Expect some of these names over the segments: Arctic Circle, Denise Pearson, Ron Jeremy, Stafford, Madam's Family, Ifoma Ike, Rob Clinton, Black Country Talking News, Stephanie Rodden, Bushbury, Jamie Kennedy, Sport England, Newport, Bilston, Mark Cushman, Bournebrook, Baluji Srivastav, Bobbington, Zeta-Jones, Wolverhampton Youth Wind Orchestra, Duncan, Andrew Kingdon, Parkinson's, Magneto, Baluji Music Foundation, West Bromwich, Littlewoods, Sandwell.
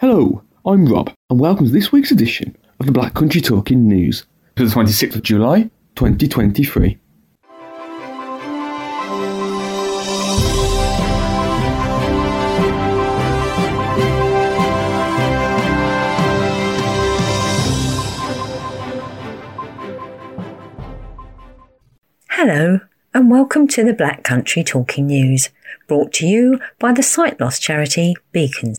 Hello, I'm Rob, and welcome to this week's edition of the Black Country Talking News for the 26th of July, 2023. Hello, and welcome to the Black Country Talking News, brought to you by the sight loss charity Beacons.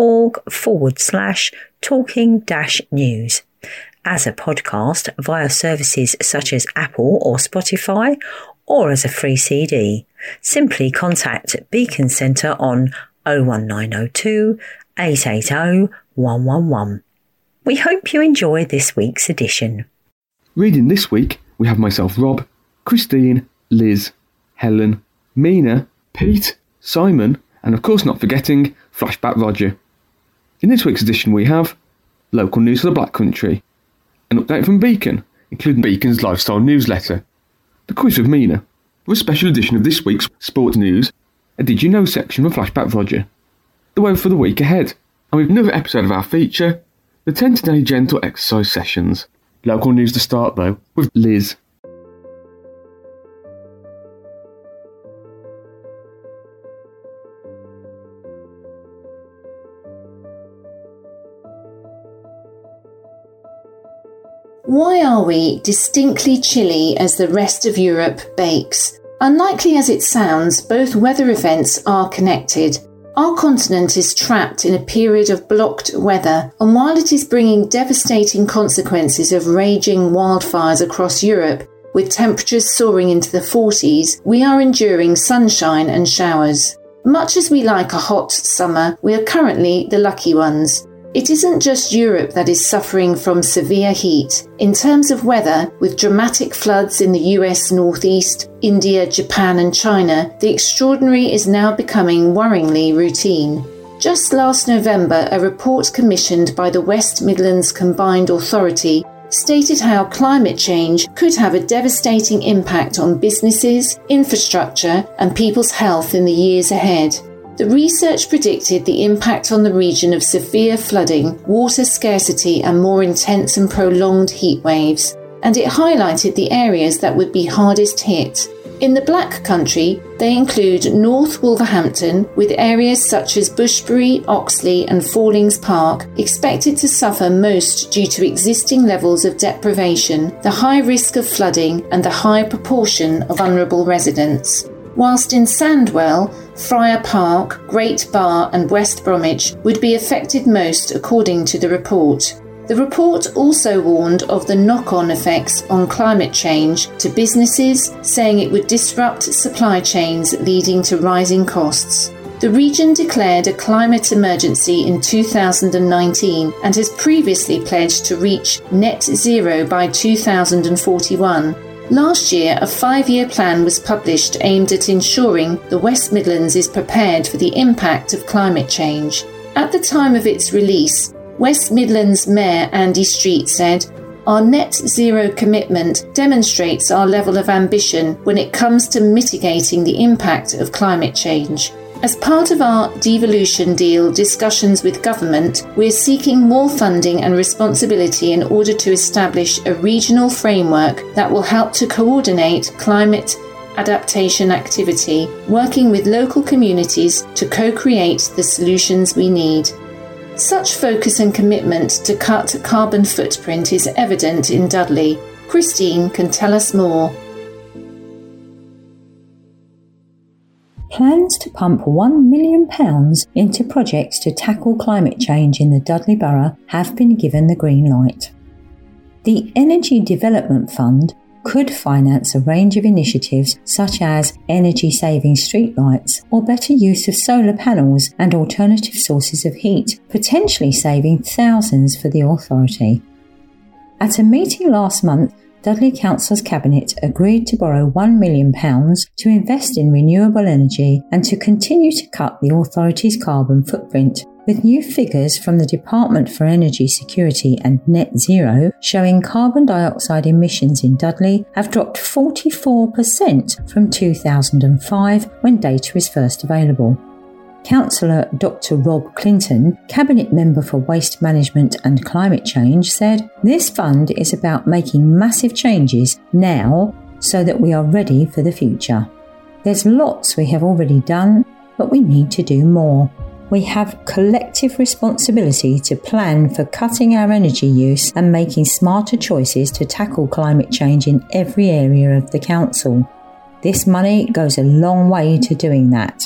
.org/talking-news. As a podcast via services such as Apple or Spotify, or as a free CD. Simply contact Beacon Centre on 01902 880 111. We hope you enjoy this week's edition. Reading this week, we have myself Rob, Christine, Liz, Helen, Mina, Pete, Simon, and of course not forgetting Flashback Roger. In this week's edition we have local news for the Black Country, an update from Beacon, including Beacon's lifestyle newsletter, the quiz with Mina, with a special edition of this week's sports news, a Did You Know section from Flashback Roger, the weather for the week ahead, and with another episode of our feature, the 10-day gentle exercise sessions. Local news to start though, with Liz. Why are we distinctly chilly as the rest of Europe bakes? Unlikely as it sounds, both weather events are connected. Our continent is trapped in a period of blocked weather, and while it is bringing devastating consequences of raging wildfires across Europe, with temperatures soaring into the 40s, we are enduring sunshine and showers. Much as we like a hot summer, we are currently the lucky ones. It isn't just Europe that is suffering from severe heat. In terms of weather, with dramatic floods in the US northeast, India, Japan and China, the extraordinary is now becoming worryingly routine. Just last November, a report commissioned by the West Midlands Combined Authority stated how climate change could have a devastating impact on businesses, infrastructure and people's health in the years ahead. The research predicted the impact on the region of severe flooding, water scarcity and more intense and prolonged heat waves, and it highlighted the areas that would be hardest hit. In the Black Country, they include North Wolverhampton, with areas such as Bushbury, Oxley and Fallings Park expected to suffer most due to existing levels of deprivation, the high risk of flooding and the high proportion of vulnerable residents. Whilst in Sandwell, Friar Park, Great Barr and West Bromwich would be affected most according to the report. The report also warned of the knock-on effects on climate change to businesses, saying it would disrupt supply chains leading to rising costs. The region declared a climate emergency in 2019 and has previously pledged to reach net zero by 2041. Last year, a 5-year plan was published aimed at ensuring the West Midlands is prepared for the impact of climate change. At the time of its release, West Midlands Mayor Andy Street said, "Our net zero commitment demonstrates our level of ambition when it comes to mitigating the impact of climate change. As part of our devolution deal discussions with government, we're seeking more funding and responsibility in order to establish a regional framework that will help to coordinate climate adaptation activity, working with local communities to co-create the solutions we need." Such focus and commitment to cut carbon footprint is evident in Dudley. Christine can tell us more. Plans to pump £1 million into projects to tackle climate change in the Dudley Borough have been given the green light. The Energy Development Fund could finance a range of initiatives such as energy-saving streetlights or better use of solar panels and alternative sources of heat, potentially saving thousands for the authority. At a meeting last month, Dudley Council's Cabinet agreed to borrow £1 million to invest in renewable energy and to continue to cut the authority's carbon footprint, with new figures from the Department for Energy Security and Net Zero showing carbon dioxide emissions in Dudley have dropped 44% from 2005 when data is first available. Councillor Dr. Rob Clinton, Cabinet Member for Waste Management and Climate Change, said, "This fund is about making massive changes now so that we are ready for the future. There's lots we have already done, but we need to do more. We have collective responsibility to plan for cutting our energy use and making smarter choices to tackle climate change in every area of the council. This money goes a long way to doing that."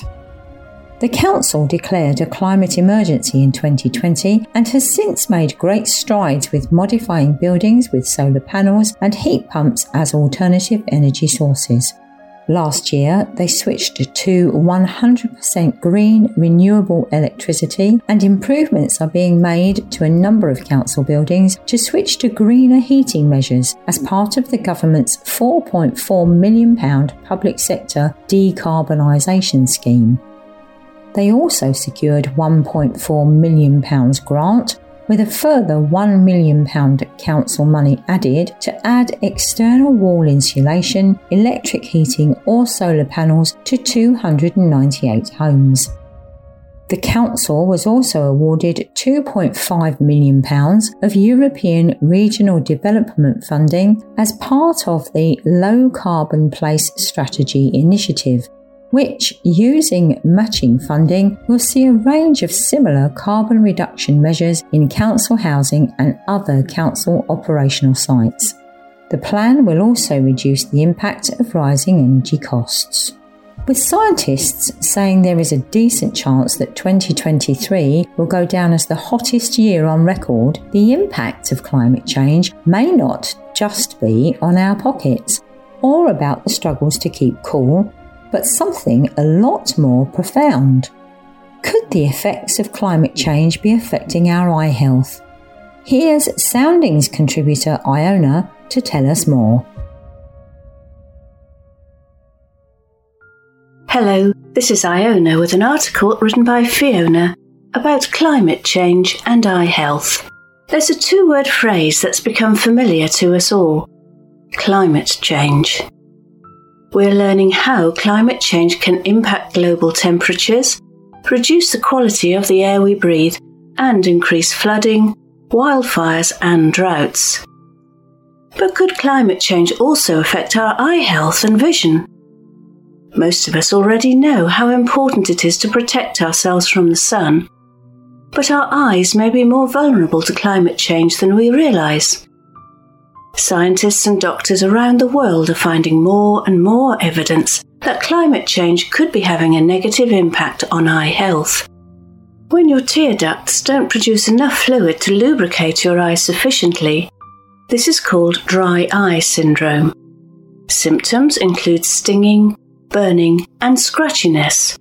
The council declared a climate emergency in 2020 and has since made great strides with modifying buildings with solar panels and heat pumps as alternative energy sources. Last year, they switched to 100% green renewable electricity, and improvements are being made to a number of council buildings to switch to greener heating measures as part of the government's £4.4 million public sector decarbonisation scheme. They also secured £1.4 million grant, with a further £1 million council money added to add external wall insulation, electric heating or solar panels to 298 homes. The council was also awarded £2.5 million of European Regional Development funding as part of the Low Carbon Place Strategy initiative, which, using matching funding, will see a range of similar carbon reduction measures in council housing and other council operational sites. The plan will also reduce the impact of rising energy costs. With scientists saying there is a decent chance that 2023 will go down as the hottest year on record, the impact of climate change may not just be on our pockets or about the struggles to keep cool, but something a lot more profound. Could the effects of climate change be affecting our eye health? Here's Soundings contributor Iona to tell us more. Hello, this is Iona with an article written by Fiona about climate change and eye health. There's a two-word phrase that's become familiar to us all: climate change. We're learning how climate change can impact global temperatures, reduce the quality of the air we breathe, and increase flooding, wildfires and droughts. But could climate change also affect our eye health and vision? Most of us already know how important it is to protect ourselves from the sun, but our eyes may be more vulnerable to climate change than we realise. Scientists and doctors around the world are finding more and more evidence that climate change could be having a negative impact on eye health. When your tear ducts don't produce enough fluid to lubricate your eyes sufficiently, this is called dry eye syndrome. Symptoms include stinging, burning, and scratchiness,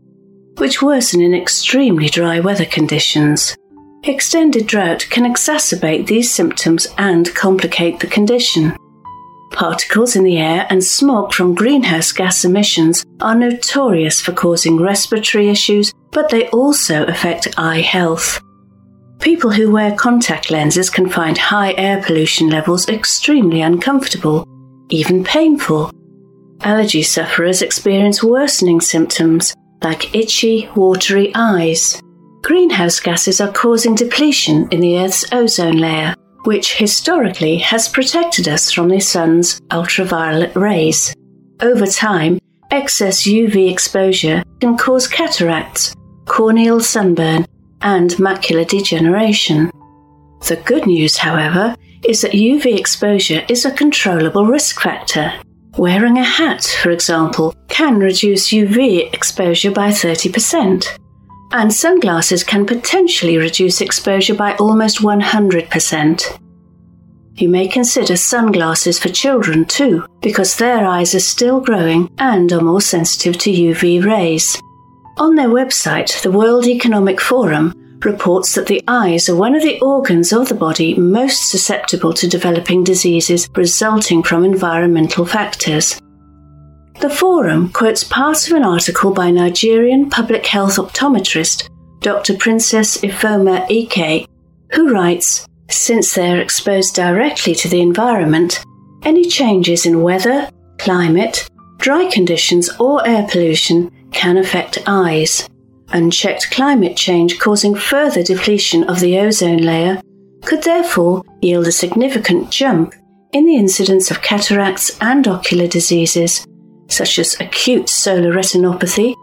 which worsen in extremely dry weather conditions. Extended drought can exacerbate these symptoms and complicate the condition. Particles in the air and smog from greenhouse gas emissions are notorious for causing respiratory issues, but they also affect eye health. People who wear contact lenses can find high air pollution levels extremely uncomfortable, even painful. Allergy sufferers experience worsening symptoms like itchy, watery eyes. Greenhouse gases are causing depletion in the Earth's ozone layer, which historically has protected us from the sun's ultraviolet rays. Over time, excess UV exposure can cause cataracts, corneal sunburn, and macular degeneration. The good news, however, is that UV exposure is a controllable risk factor. Wearing a hat, for example, can reduce UV exposure by 30%. And sunglasses can potentially reduce exposure by almost 100%. You may consider sunglasses for children too, because their eyes are still growing and are more sensitive to UV rays. On their website, the World Economic Forum reports that the eyes are one of the organs of the body most susceptible to developing diseases resulting from environmental factors. The forum quotes parts of an article by Nigerian public health optometrist Dr. Princess Ifoma Ike, who writes, "Since they are exposed directly to the environment, any changes in weather, climate, dry conditions or air pollution can affect eyes. Unchecked climate change causing further depletion of the ozone layer could therefore yield a significant jump in the incidence of cataracts and ocular diseases, such as acute solar retinopathy,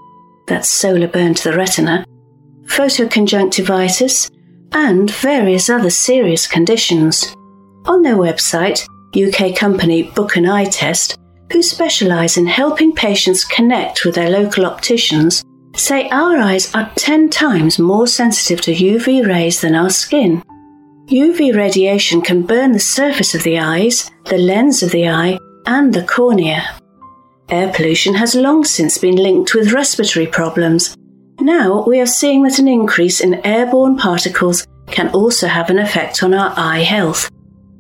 that's solar burn to the retina, photoconjunctivitis, and various other serious conditions." On their website, UK company Book an Eye Test, who specialise in helping patients connect with their local opticians, say our eyes are 10 times more sensitive to UV rays than our skin. UV radiation can burn the surface of the eyes, the lens of the eye, and the cornea. Air pollution has long since been linked with respiratory problems. Now we are seeing that an increase in airborne particles can also have an effect on our eye health,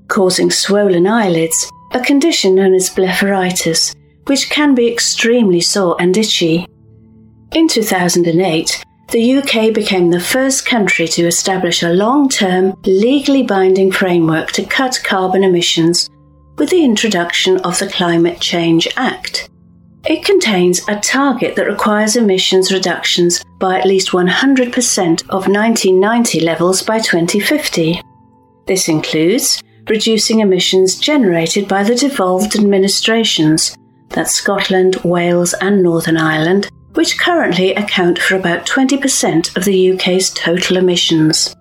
causing swollen eyelids, a condition known as blepharitis, which can be extremely sore and itchy. In 2008, the UK became the first country to establish a long-term, legally binding framework to cut carbon emissions with the introduction of the Climate Change Act. It contains a target that requires emissions reductions by at least 100% of 1990 levels by 2050. This includes reducing emissions generated by the devolved administrations, that's Scotland, Wales and Northern Ireland, which currently account for about 20% of the UK's total emissions.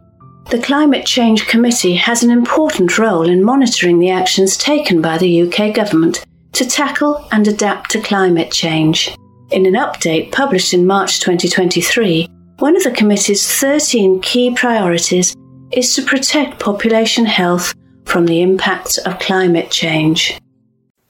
The Climate Change Committee has an important role in monitoring the actions taken by the UK government to tackle and adapt to climate change. In an update published in March 2023, one of the committee's 13 key priorities is to protect population health from the impacts of climate change.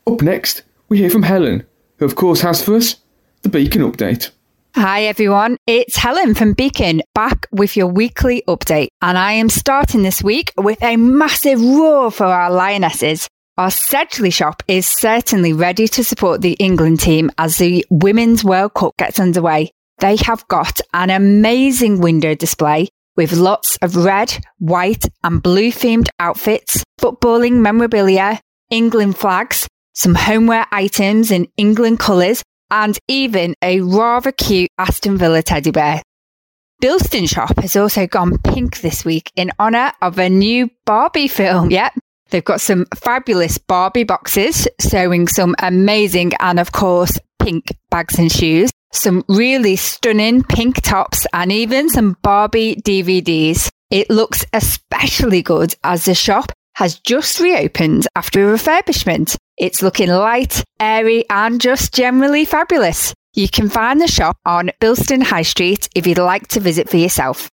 Up next, we hear from Helen, who of course has for us the Beacon update. Hi everyone, it's Helen from Beacon, back with your weekly update, and I am starting this week with a massive roar for our Lionesses. Our Sedgley shop is certainly ready to support the England team as the Women's World Cup gets underway. They have got an amazing window display with lots of red, white and blue themed outfits, footballing memorabilia, England flags, some homeware items in England colours, and even a rather cute Aston Villa teddy bear. Bilston shop has also gone pink this week in honour of a new Barbie film. Yep, they've got some fabulous Barbie boxes showing some amazing and of course pink bags and shoes, some really stunning pink tops and even some Barbie DVDs. It looks especially good as the shop has just reopened after a refurbishment. It's looking light, airy and just generally fabulous. You can find the shop on Bilston High Street if you'd like to visit for yourself.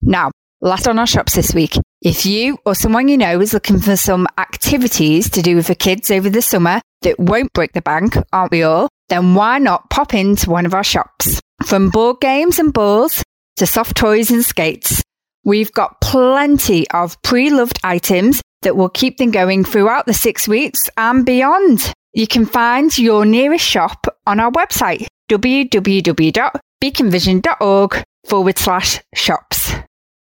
Now, last on our shops this week. If you or someone you know is looking for some activities to do with the kids over the summer that won't break the bank, aren't we all? Then why not pop into one of our shops? From board games and balls to soft toys and skates, we've got plenty of pre-loved items that will keep them going throughout the 6 weeks and beyond. You can find your nearest shop on our website, www.beaconvision.org/shops.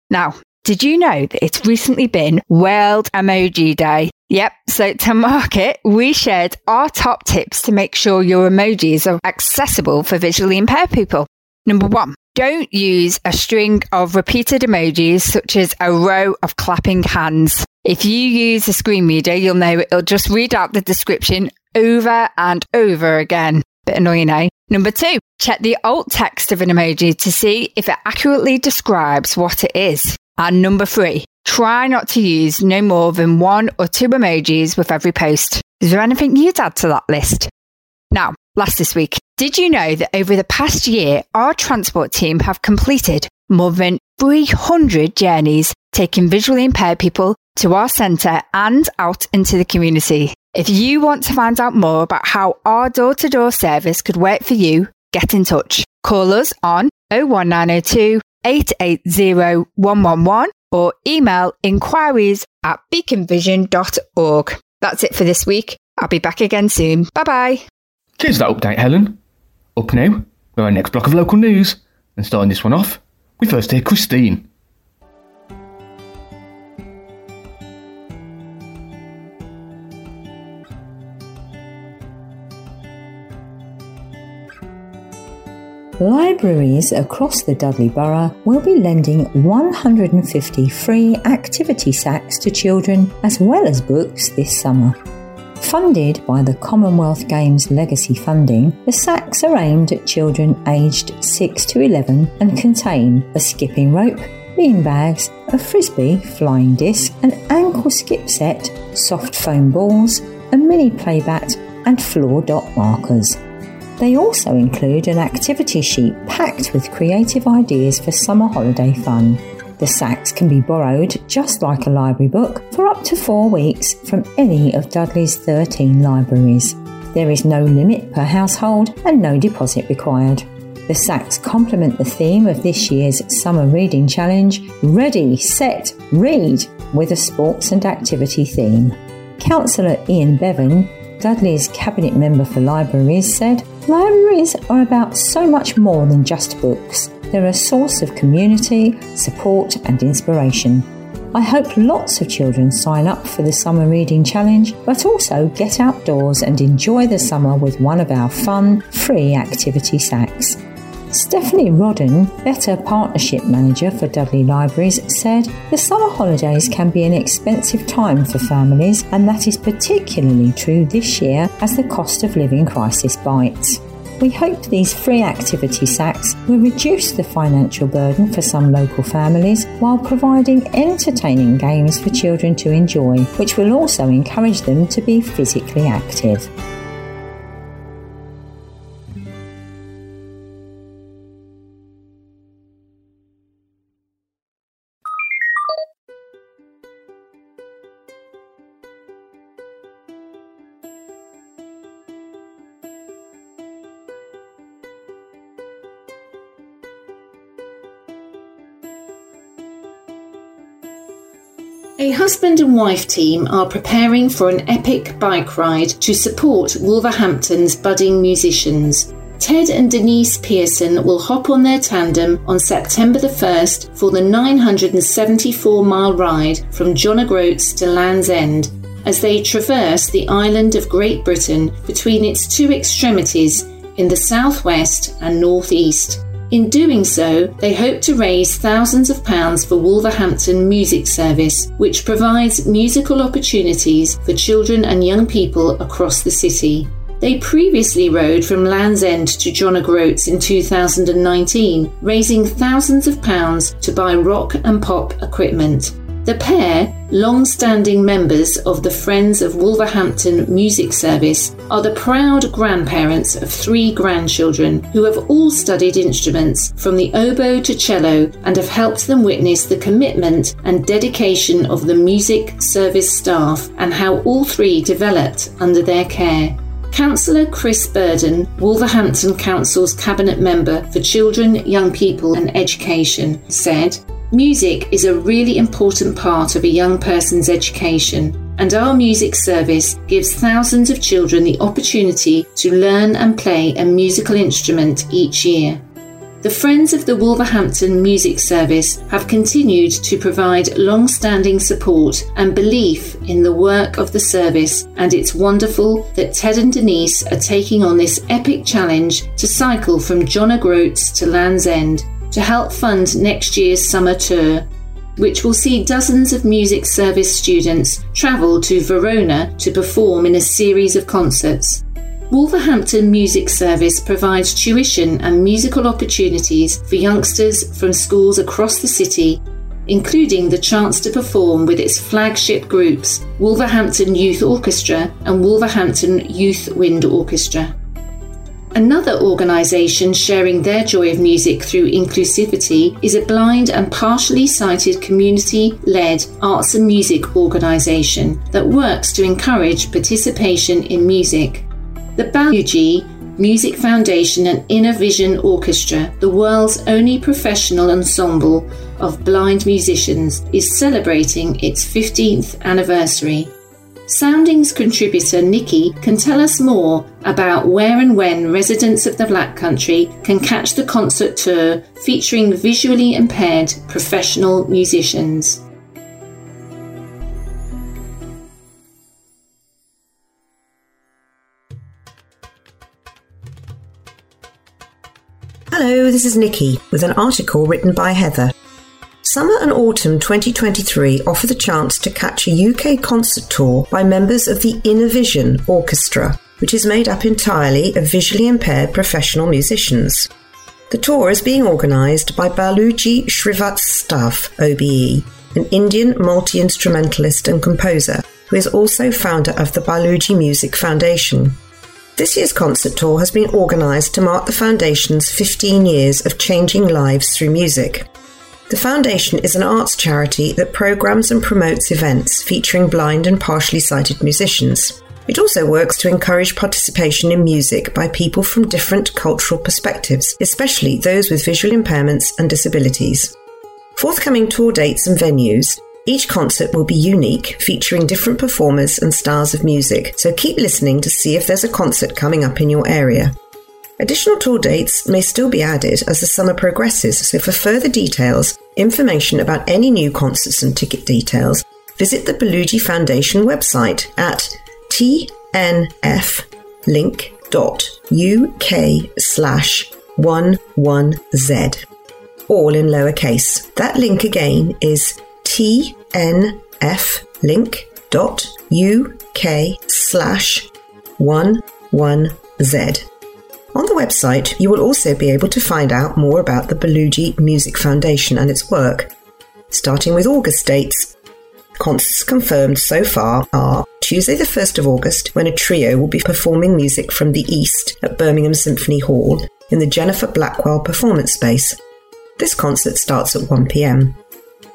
Now, did you know that it's recently been World Emoji Day? Yep, so to mark it, we shared our top tips to make sure your emojis are accessible for visually impaired people. Number 1. Don't use a string of repeated emojis such as a row of clapping hands. If you use a screen reader, you'll know it'll just read out the description over and over again. Bit annoying, eh? Number 2, check the alt text of an emoji to see if it accurately describes what it is. And number 3, try not to use no more than 1 or 2 emojis with every post. Is there anything you'd add to that list? Now, last this week, did you know that over the past year, our transport team have completed more than 300 journeys taking visually impaired people to our centre and out into the community. If you want to find out more about how our door-to-door service could work for you, get in touch. Call us on 01902 880 111 or email inquiries@beaconvision.org. That's it for this week. I'll be back again soon. Bye-bye. Cheers for that update, Helen. Up now, we're our next block of local news. And starting this one off, we first hear Christine. Libraries across the Dudley Borough will be lending 150 free activity sacks to children as well as books this summer. Funded by the Commonwealth Games Legacy Funding, the sacks are aimed at children aged 6 to 11 and contain a skipping rope, beanbags, a frisbee flying disc, an ankle skip set, soft foam balls, a mini play bat and floor dot markers. They also include an activity sheet packed with creative ideas for summer holiday fun. The sacks can be borrowed, just like a library book, for up to 4 weeks from any of Dudley's 13 libraries. There is no limit per household and no deposit required. The sacks complement the theme of this year's Summer Reading Challenge, Ready, Set, Read, with a sports and activity theme. Councillor Ian Bevan, Dudley's Cabinet Member for Libraries, said, "Libraries are about so much more than just books. They're a source of community, support and inspiration. I hope lots of children sign up for the Summer Reading Challenge, but also get outdoors and enjoy the summer with one of our fun, free activity sacks." Stephanie Rodden, Better Partnership Manager for Dudley Libraries, said the summer holidays can be an expensive time for families, and that is particularly true this year as the cost of living crisis bites. "We hope these free activity sacks will reduce the financial burden for some local families while providing entertaining games for children to enjoy, which will also encourage them to be physically active." A husband and wife team are preparing for an epic bike ride to support Wolverhampton's budding musicians. Ted and Denise Pearson will hop on their tandem on September the 1st for the 974-mile ride from John O'Groats to Land's End as they traverse the island of Great Britain between its two extremities in the southwest and northeast. In doing so, they hope to raise thousands of pounds for Wolverhampton Music Service, which provides musical opportunities for children and young people across the city. They previously rode from Land's End to John O'Groats in 2019, raising thousands of pounds to buy rock and pop equipment. The pair, long-standing members of the Friends of Wolverhampton Music Service, are the proud grandparents of 3 grandchildren who have all studied instruments from the oboe to cello and have helped them witness the commitment and dedication of the music service staff and how all 3 developed under their care. Councillor Chris Burden, Wolverhampton Council's Cabinet Member for Children, Young People and Education, said, "Music is a really important part of a young person's education, and our music service gives thousands of children the opportunity to learn and play a musical instrument each year." The Friends of the Wolverhampton Music Service have continued to provide long-standing support and belief in the work of the service, and it's wonderful that Ted and Denise are taking on this epic challenge to cycle from John O'Groats to Land's End to help fund next year's summer tour, which will see dozens of music service students travel to Verona to perform in a series of concerts. Wolverhampton Music Service provides tuition and musical opportunities for youngsters from schools across the city, including the chance to perform with its flagship groups, Wolverhampton Youth Orchestra and Wolverhampton Youth Wind Orchestra. Another organisation sharing their joy of music through inclusivity is a blind and partially sighted community-led arts and music organisation that works to encourage participation in music. The Baluji Music Foundation and Inner Vision Orchestra, the world's only professional ensemble of blind musicians, is celebrating its 15th anniversary. Soundings contributor Nikki can tell us more about where and when residents of the Black Country can catch the concert tour featuring visually impaired professional musicians. Hello, this is Nikki with an article written by Heather. Summer and autumn 2023 offer the chance to catch a UK concert tour by members of the Inner Vision Orchestra, which is made up entirely of visually impaired professional musicians. The tour is being organised by Baluji Srivastav OBE, an Indian multi-instrumentalist and composer who is also founder of the Baluji Music Foundation. This year's concert tour has been organised to mark the Foundation's 15 years of changing lives through music. The Foundation is an arts charity that programmes and promotes events featuring blind and partially sighted musicians. It also works to encourage participation in music by people from different cultural perspectives, especially those with visual impairments and disabilities. Forthcoming tour dates and venues. Each concert will be unique, featuring different performers and stars of music, so keep listening to see if there's a concert coming up in your area. Additional tour dates may still be added as the summer progresses, so for further details, information about any new concerts and ticket details, visit the Baluji Foundation website at tnflink.uk/11z, all in lowercase. That link again is tnflink.uk/11z. On the website, you will also be able to find out more about the Baluji Music Foundation and its work. Starting with August dates, concerts confirmed so far are Tuesday the 1st of August, when a trio will be performing music from the East at Birmingham Symphony Hall in the Jennifer Blackwell Performance Space. This concert starts at 1pm.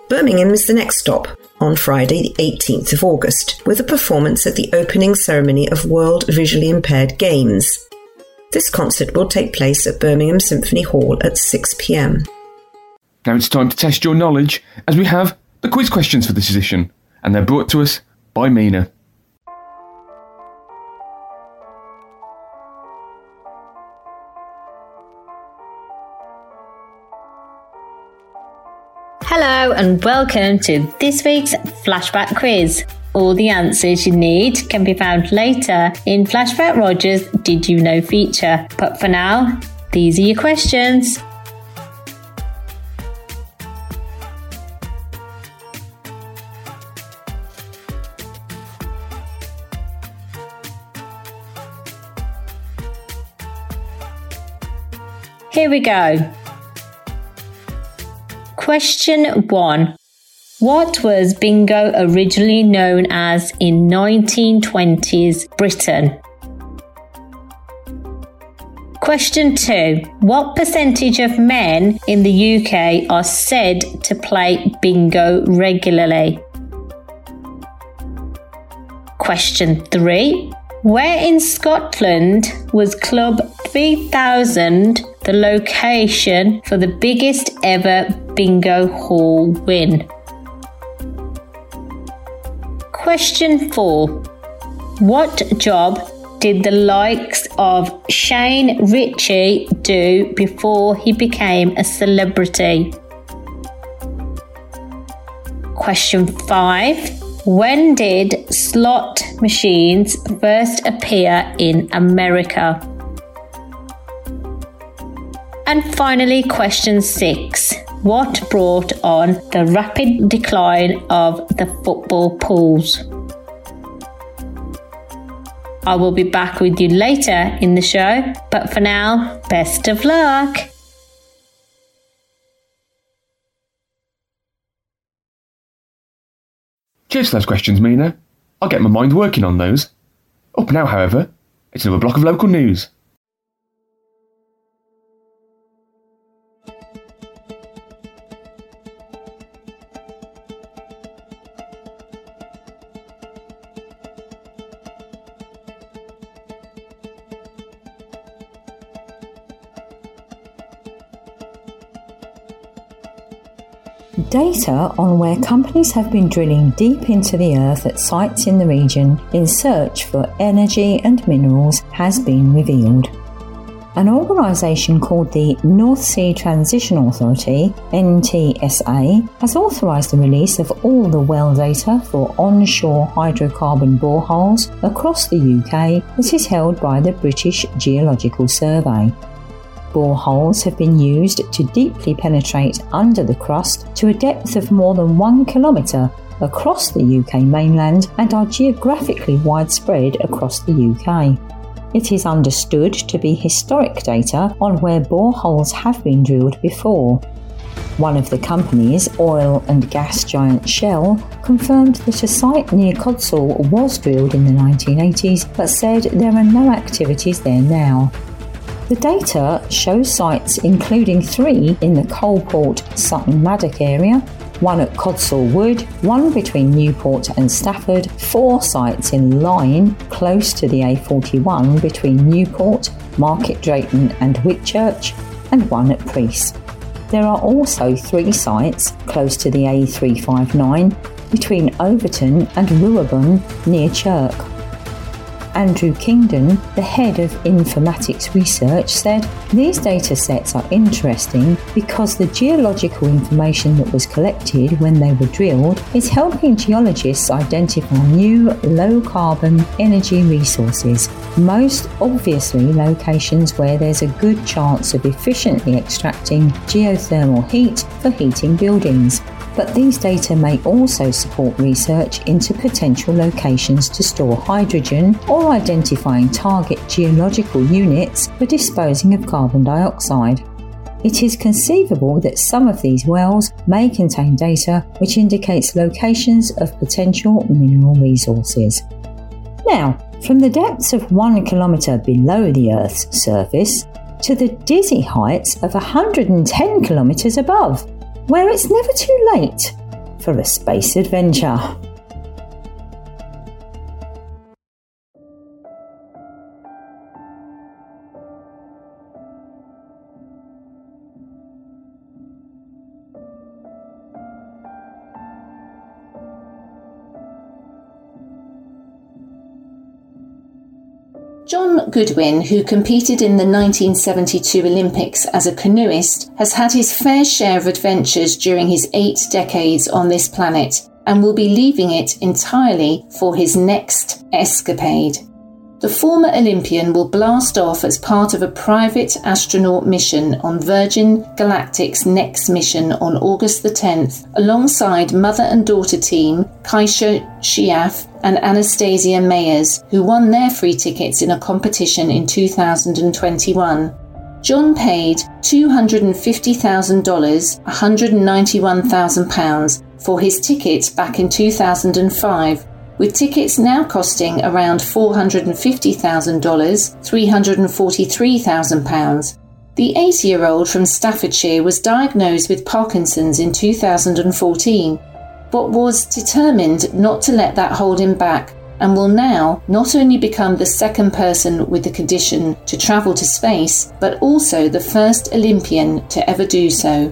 Birmingham is the next stop on Friday the 18th of August, with a performance at the opening ceremony of World Visually Impaired Games. This concert will take place at Birmingham Symphony Hall at 6pm. Now it's time to test your knowledge, as we have the quiz questions for this edition, and they're brought to us by Mina. Hello and welcome to this week's Flashback Quiz. All the answers you need can be found later in Flashback Roger's Did You Know feature. But for now, these are your questions. Here we go. Question 1. What was bingo originally known as in 1920s Britain? Question 2. What percentage of men in the UK are said to play bingo regularly? Question 3. Where in Scotland was Club 3000 the location for the biggest ever bingo hall win? Question 4. What job did the likes of Shane Ritchie do before he became a celebrity? Question 5. When did slot machines first appear in America? And finally, question 6. What brought on the rapid decline of the football pools? I will be back with you later in the show, but for now, best of luck! Cheers for those questions, Mina. I'll get my mind working on those. Up now, however, it's another block of local news. Data on where companies have been drilling deep into the earth at sites in the region in search for energy and minerals has been revealed. An organisation called the North Sea Transition Authority, NTSA, has authorised the release of all the well data for onshore hydrocarbon boreholes across the UK that is held by the British Geological Survey. Boreholes have been used to deeply penetrate under the crust to a depth of more than 1 kilometre across the UK mainland and are geographically widespread across the UK. It is understood to be historic data on where boreholes have been drilled before. One of the companies, oil and gas giant Shell, confirmed that a site near Codsall was drilled in the 1980s but said there are no activities there now. The data shows sites including 3 in the Coalport-Sutton Maddock area, 1 at Codsall Wood, 1 between Newport and Stafford, 4 sites in Lyne, close to the A41 between Newport, Market Drayton and Whitchurch, and 1 at Preece. There are also 3 sites close to the A359 between Overton and Rewabun near Chirk. Andrew Kingdon, the head of informatics research, said these data sets are interesting because the geological information that was collected when they were drilled is helping geologists identify new low-carbon energy resources, most obviously locations where there's a good chance of efficiently extracting geothermal heat for heating buildings. But these data may also support research into potential locations to store hydrogen or identifying target geological units for disposing of carbon dioxide. It is conceivable that some of these wells may contain data which indicates locations of potential mineral resources. Now, from the depths of 1 kilometre below the Earth's surface to the dizzy heights of 110 kilometres above, where it's never too late for a space adventure. John Goodwin, who competed in the 1972 Olympics as a canoeist, has had his fair share of adventures during his 8 decades on this planet and will be leaving it entirely for his next escapade. The former Olympian will blast off as part of a private astronaut mission on Virgin Galactic's next mission on August the 10th alongside mother and daughter team Kaisha Shiaf and Anastasia Meyers, who won their free tickets in a competition in 2021. John paid $250,000, £191,000, for his ticket back in 2005, with tickets now costing around $450,000, £343,000. The 80-year-old from Staffordshire was diagnosed with Parkinson's in 2014, but was determined not to let that hold him back and will now not only become the second person with the condition to travel to space, but also the first Olympian to ever do so.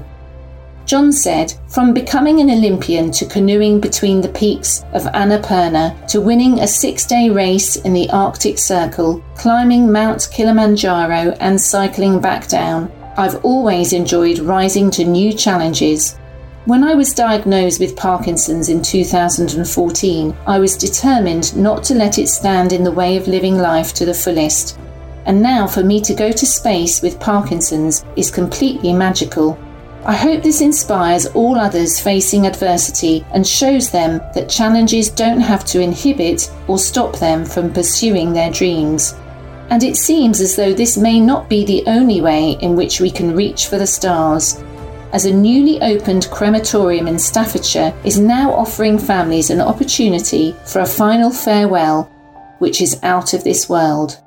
John said, "From becoming an Olympian to canoeing between the peaks of Annapurna to winning a 6-day race in the Arctic Circle, climbing Mount Kilimanjaro and cycling back down, I've always enjoyed rising to new challenges. When I was diagnosed with Parkinson's in 2014, I was determined not to let it stand in the way of living life to the fullest. And now for me to go to space with Parkinson's is completely magical. I hope this inspires all others facing adversity and shows them that challenges don't have to inhibit or stop them from pursuing their dreams. And it seems as though this may not be the only way in which we can reach for the stars, as a newly opened crematorium in Staffordshire is now offering families an opportunity for a final farewell, which is out of this world."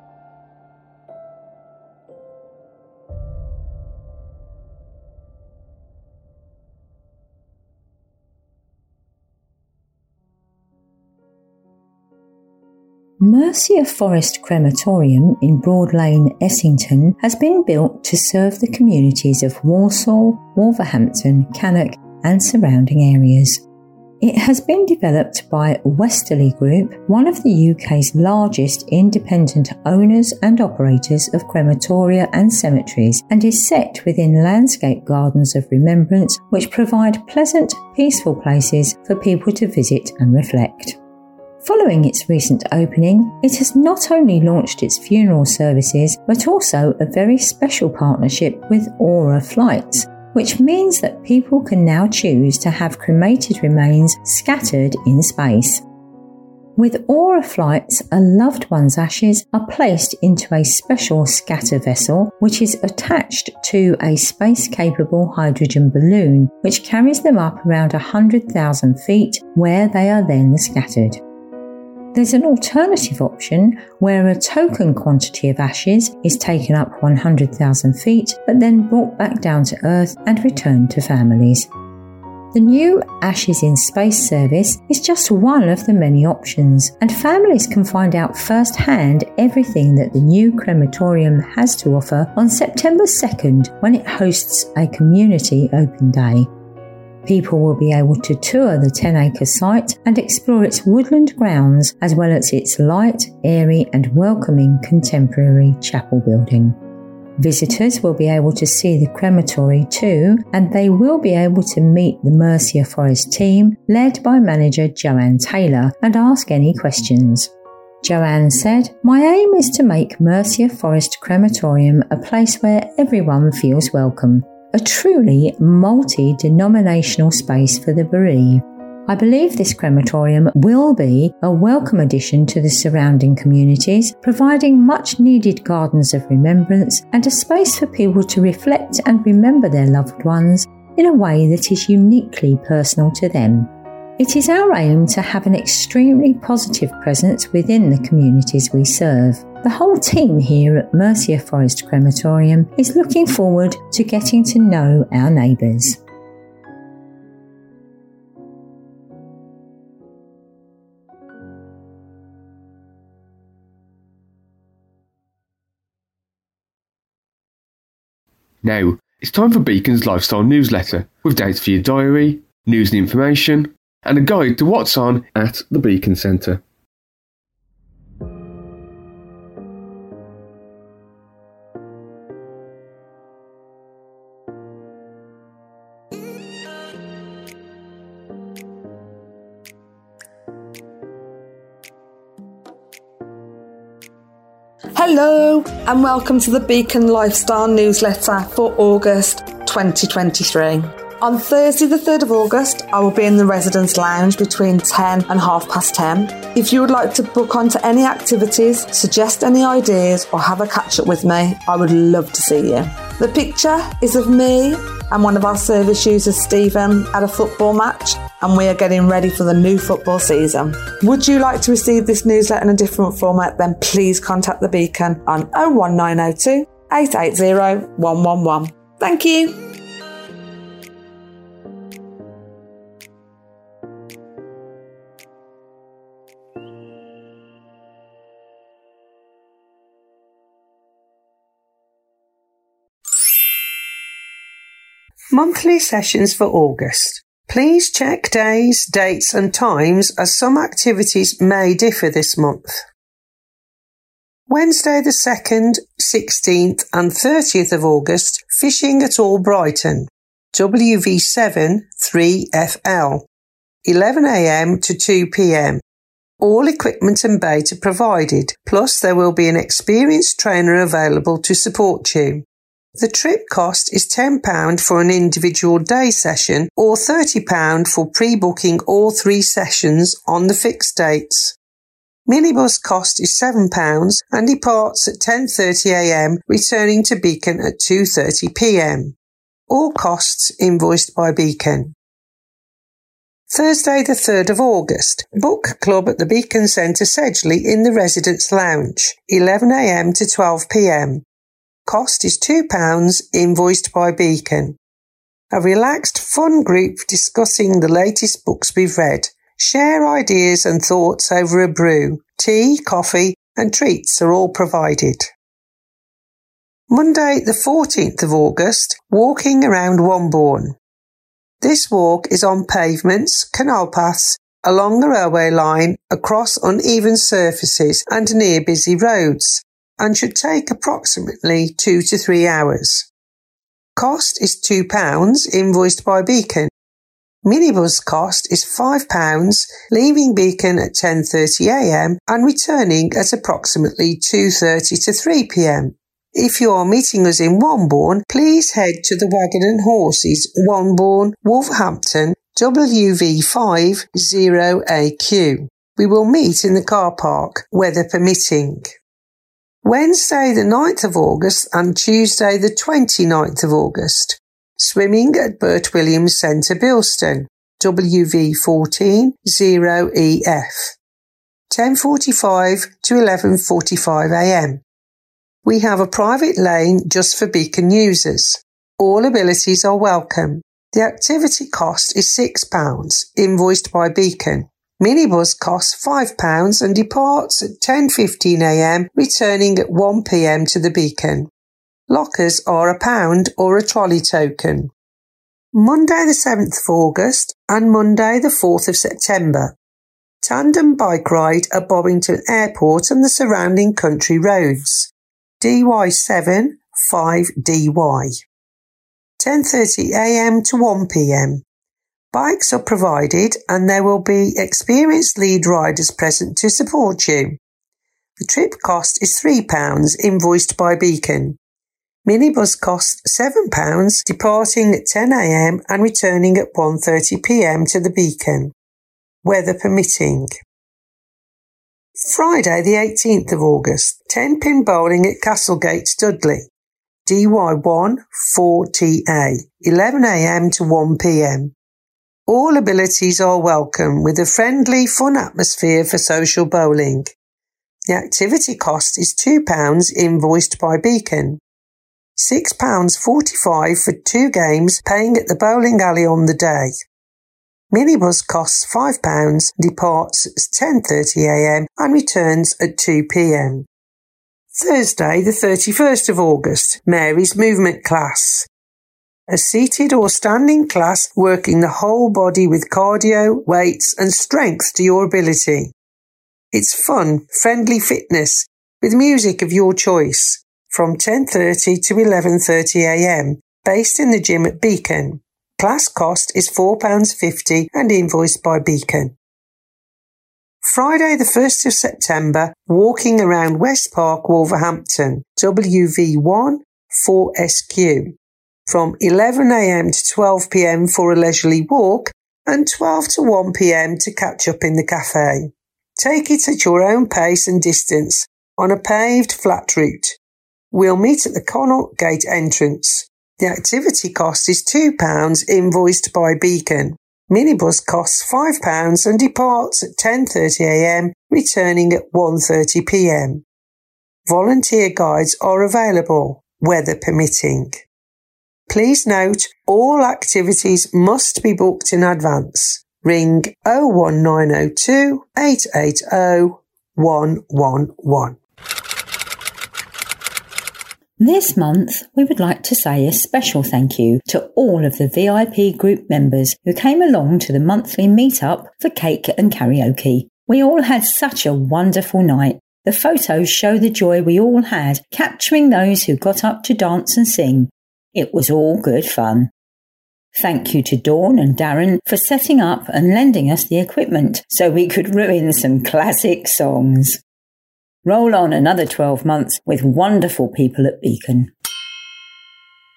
Mercia Forest Crematorium in Broad Lane, Essington has been built to serve the communities of Walsall, Wolverhampton, Cannock and surrounding areas. It has been developed by Westerly Group, one of the UK's largest independent owners and operators of crematoria and cemeteries, and is set within landscape gardens of remembrance which provide pleasant, peaceful places for people to visit and reflect. Following its recent opening, it has not only launched its funeral services but also a very special partnership with Aura Flights, which means that people can now choose to have cremated remains scattered in space. With Aura Flights, a loved one's ashes are placed into a special scatter vessel which is attached to a space-capable hydrogen balloon which carries them up around 100,000 feet where they are then scattered. There's an alternative option where a token quantity of ashes is taken up 100,000 feet but then brought back down to Earth and returned to families. The new Ashes in Space service is just one of the many options, and families can find out firsthand everything that the new crematorium has to offer on September 2nd when it hosts a community open day. People will be able to tour the 10-acre site and explore its woodland grounds as well as its light, airy and welcoming contemporary chapel building. Visitors will be able to see the crematory too, and they will be able to meet the Mercia Forest team led by manager Joanne Taylor and ask any questions. Joanne said, "My aim is to make Mercia Forest Crematorium a place where everyone feels welcome. A truly multi-denominational space for the bereaved. I believe this crematorium will be a welcome addition to the surrounding communities, providing much needed gardens of remembrance and a space for people to reflect and remember their loved ones in a way that is uniquely personal to them. It is our aim to have an extremely positive presence within the communities we serve. The whole team here at Mercia Forest Crematorium is looking forward to getting to know our neighbours." Now, it's time for Beacons Lifestyle Newsletter, with dates for your diary, news and information, and a guide to what's on at the Beacon Centre. Hello and welcome to the Beacon Lifestyle Newsletter for August 2023. On Thursday the 3rd of August, I will be in the Residence Lounge between 10 and 10:30. If you would like to book onto any activities, suggest any ideas or have a catch-up with me, I would love to see you. The picture is of me and one of our service users, Stephen, at a football match, and we are getting ready for the new football season. Would you like to receive this newsletter in a different format? Then please contact the Beacon on 01902 880 111. Thank you. Monthly sessions for August. Please check days, dates and times as some activities may differ this month. Wednesday the 2nd, 16th and 30th of August, fishing at Albrighton, WV7 3FL, 11am to 2pm. All equipment and bait are provided, plus there will be an experienced trainer available to support you. The trip cost is £10 for an individual day session or £30 for pre-booking all three sessions on the fixed dates. Minibus cost is £7 and departs at 10:30am, returning to Beacon at 2:30pm. All costs invoiced by Beacon. Thursday the 3rd of August, Book Club at the Beacon Centre Sedgley in the Residence Lounge, 11am to 12pm. Cost is £2, invoiced by Beacon. A relaxed, fun group discussing the latest books we've read. Share ideas and thoughts over a brew. Tea, coffee and treats are all provided. Monday the 14th of August, walking around Wombourne. This walk is on pavements, canal paths, along the railway line, across uneven surfaces and near busy roads, and should take approximately 2 to 3 hours. Cost is £2, invoiced by Beacon. Minibus cost is £5, leaving Beacon at 10:30am and returning at approximately 2:30 to 3pm. If you are meeting us in Wanbourne, please head to the Wagon and Horses, Wanbourne, Wolverhampton, WV50AQ. We will meet in the car park, weather permitting. Wednesday the 9th of August and Tuesday the 29th of August. Swimming at Bert Williams Centre, Bilston, WV140EF, 10:45 to 11:45am. We have a private lane just for Beacon users. All abilities are welcome. The activity cost is £6, invoiced by Beacon. Minibus costs £5 and departs at 10:15am, returning at 1pm to the Beacon. Lockers are £1 or a trolley token. Monday the 7th of August and Monday the 4th of September. Tandem bike ride at Bobbington Airport and the surrounding country roads. DY7 5DY. 10:30am to 1pm. Bikes are provided and there will be experienced lead riders present to support you. The trip cost is £3, invoiced by Beacon. Minibus costs £7, departing at 10am and returning at 1:30pm to the Beacon. Weather permitting. Friday the 18th of August, 10-pin bowling at Castlegate, Dudley. DY1 4TA, 11am to 1pm. All abilities are welcome with a friendly, fun atmosphere for social bowling. The activity cost is £2, invoiced by Beacon. £6.45 for 2 games, paying at the bowling alley on the day. Minibus costs £5, departs at 10:30am and returns at 2pm. Thursday the 31st of August, Mary's Movement Class. A seated or standing class working the whole body with cardio, weights and strength to your ability. It's fun, friendly fitness with music of your choice. From 10:30 to 11:30am, based in the gym at Beacon. Class cost is £4.50 and invoiced by Beacon. Friday the 1st of September, walking around West Park, Wolverhampton, WV1 4SQ. From 11am to 12pm for a leisurely walk and 12 to 1pm to catch up in the cafe. Take it at your own pace and distance on a paved flat route. We'll meet at the Connaught Gate entrance. The activity cost is £2, invoiced by Beacon. Minibus costs £5 and departs at 10:30am, returning at 1:30pm. Volunteer guides are available, weather permitting. Please note, all activities must be booked in advance. Ring 01902 880 111. This month, we would like to say a special thank you to all of the VIP group members who came along to the monthly meetup for cake and karaoke. We all had such a wonderful night. The photos show the joy we all had, capturing those who got up to dance and sing. It was all good fun. Thank you to Dawn and Darren for setting up and lending us the equipment so we could ruin some classic songs. Roll on another 12 months with wonderful people at Beacon.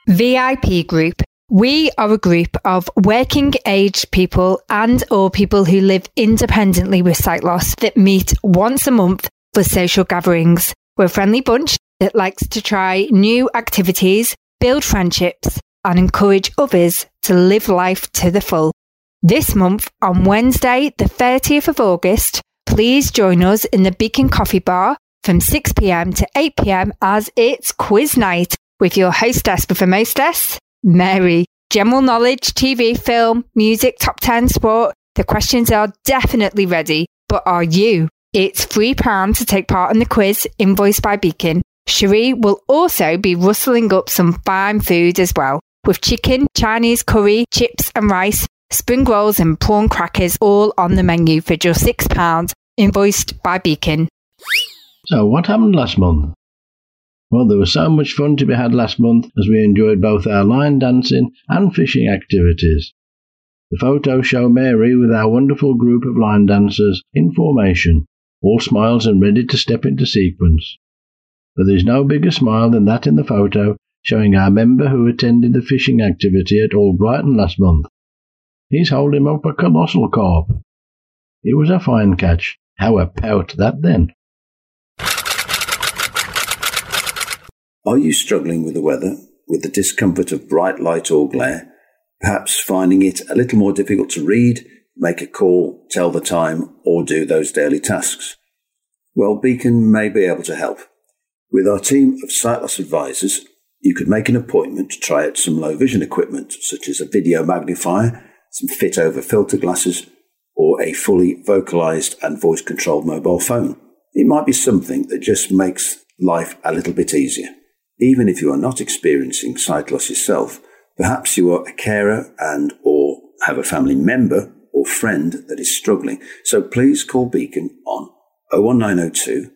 VIP Group. We are a group of working-aged people and or people who live independently with sight loss that meet once a month for social gatherings. We're a friendly bunch that likes to try new activities, build friendships and encourage others to live life to the full. This month, on Wednesday the 30th of August, please join us in the Beacon Coffee Bar from 6pm to 8pm as it's quiz night with your hostess with a mostess, Mary. General knowledge, TV, film, music, top 10, sport. The questions are definitely ready, but are you? It's £3 to take part in the quiz, invoiced by Beacon. Cherie will also be rustling up some fine food as well. with chicken, Chinese curry, chips and rice, spring rolls and prawn crackers all on the menu for just £6, invoiced by Beacon. So what happened last month? Well, there was so much fun to be had last month as we enjoyed both our line dancing and fishing activities. The photos show Mary with our wonderful group of line dancers in formation, all smiles and ready to step into sequence. But there's no bigger smile than that in the photo showing our member who attended the fishing activity at Albrighton last month. He's holding up a colossal carp. It was a fine catch. How about that then? Are you struggling with the weather, with the discomfort of bright light or glare, perhaps finding it a little more difficult to read, make a call, tell the time, or do those daily tasks? Well, Beacon may be able to help. With our team of sight loss advisors, you could make an appointment to try out some low vision equipment, such as a video magnifier, some fit-over filter glasses, or a fully vocalised and voice-controlled mobile phone. It might be something that just makes life a little bit easier. Even if you are not experiencing sight loss yourself, perhaps you are a carer and or have a family member or friend that is struggling. So please call Beacon on 01902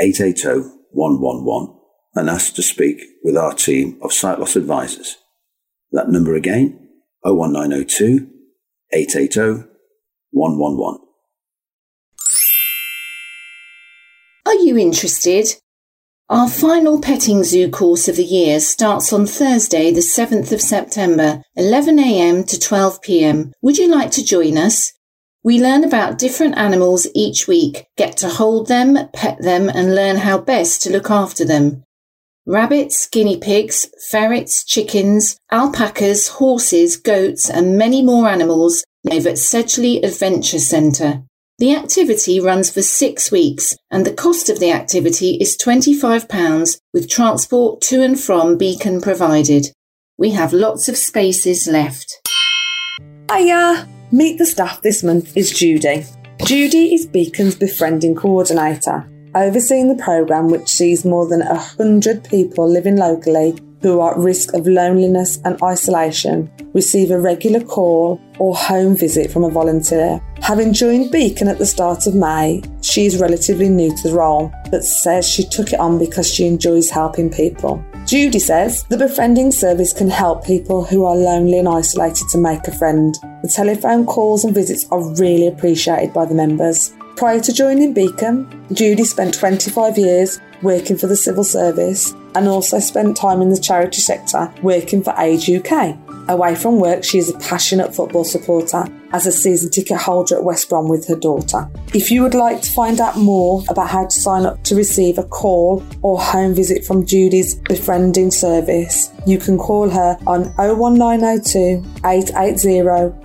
880 111 and ask to speak with our team of sight loss advisors. That number again, 01902 880 111. Are you interested? Our final petting zoo course of the year starts on Thursday the 7th of September, 11 a.m. to 12 p.m. Would you like to join us? We learn about different animals each week, get to hold them, pet them and learn how best to look after them. Rabbits, guinea pigs, ferrets, chickens, alpacas, horses, goats and many more animals live at Sedgley Adventure Centre. The activity runs for 6 weeks and the cost of the activity is £25 with transport to and from Beacon provided. We have lots of spaces left. Hiya! Meet the staff this month is Judy. Judy is Beacon's befriending coordinator, overseeing the programme which sees more than 100 people living locally who are at risk of loneliness and isolation, receive a regular call or home visit from a volunteer. Having joined Beacon at the start of May, she is relatively new to the role, but says she took it on because she enjoys helping people. Judy says the befriending service can help people who are lonely and isolated to make a friend. The telephone calls and visits are really appreciated by the members. Prior to joining Beacon, Judy spent 25 years working for the civil service and also spent time in the charity sector working for Age UK. Away from work, she is a passionate football supporter as a season ticket holder at West Brom with her daughter. If you would like to find out more about how to sign up to receive a call or home visit from Judy's befriending service, you can call her on 01902 880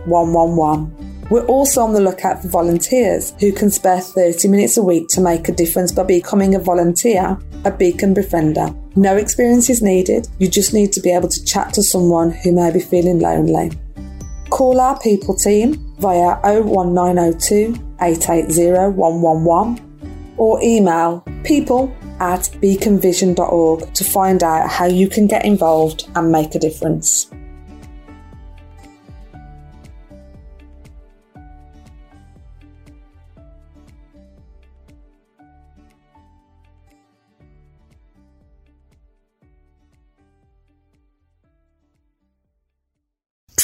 111. We're also on the lookout for volunteers who can spare 30 minutes a week to make a difference by becoming a volunteer, a Beacon befriender. No experience is needed, you just need to be able to chat to someone who may be feeling lonely. Call our people team via 01902 880 111 or email people@beaconvision.org to find out how you can get involved and make a difference.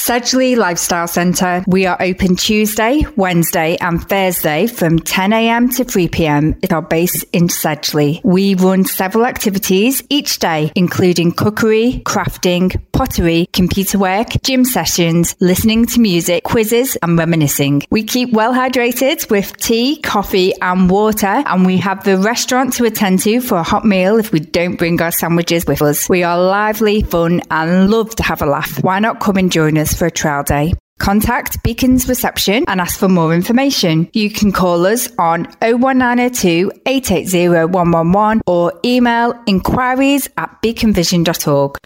Sedgley Lifestyle Centre, we are open Tuesday, Wednesday and Thursday from 10 a.m. to 3 p.m. at our base in Sedgley. We run several activities each day, including cookery, crafting, pottery, computer work, gym sessions, listening to music, quizzes and reminiscing. We keep well hydrated with tea, coffee and water, and we have the restaurant to attend to for a hot meal if we don't bring our sandwiches with us. We are lively, fun and love to have a laugh. Why not come and join us for a trial day? Contact Beacon's reception and ask for more information. You can call us on 01902 880 111 or email inquiries@beaconvision.org.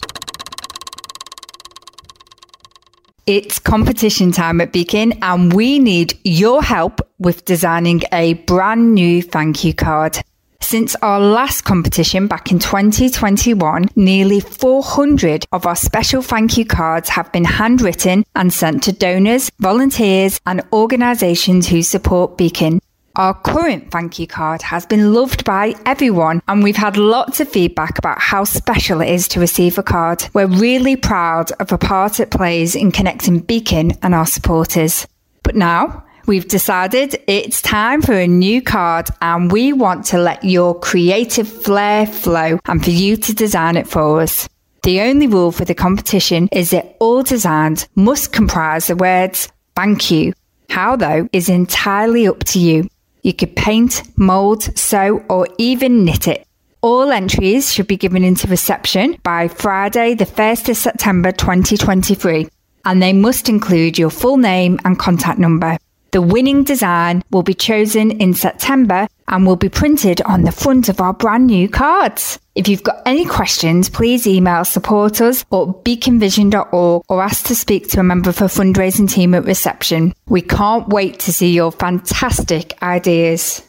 It's competition time at Beacon and we need your help with designing a brand new thank you card. Since our last competition back in 2021, nearly 400 of our special thank you cards have been handwritten and sent to donors, volunteers and organisations who support Beacon. Our current thank you card has been loved by everyone, and we've had lots of feedback about how special it is to receive a card. We're really proud of the part it plays in connecting Beacon and our supporters. But now, we've decided it's time for a new card, and we want to let your creative flair flow and for you to design it for us. The only rule for the competition is that all designs must comprise the words, thank you. How though is entirely up to you. You could paint, mould, sew or even knit it. All entries should be given into reception by Friday the 1st of September 2023, and they must include your full name and contact number. The winning design will be chosen in September and will be printed on the front of our brand new cards. If you've got any questions, please email supporters or beaconvision.org or ask to speak to a member of our fundraising team at reception. We can't wait to see your fantastic ideas.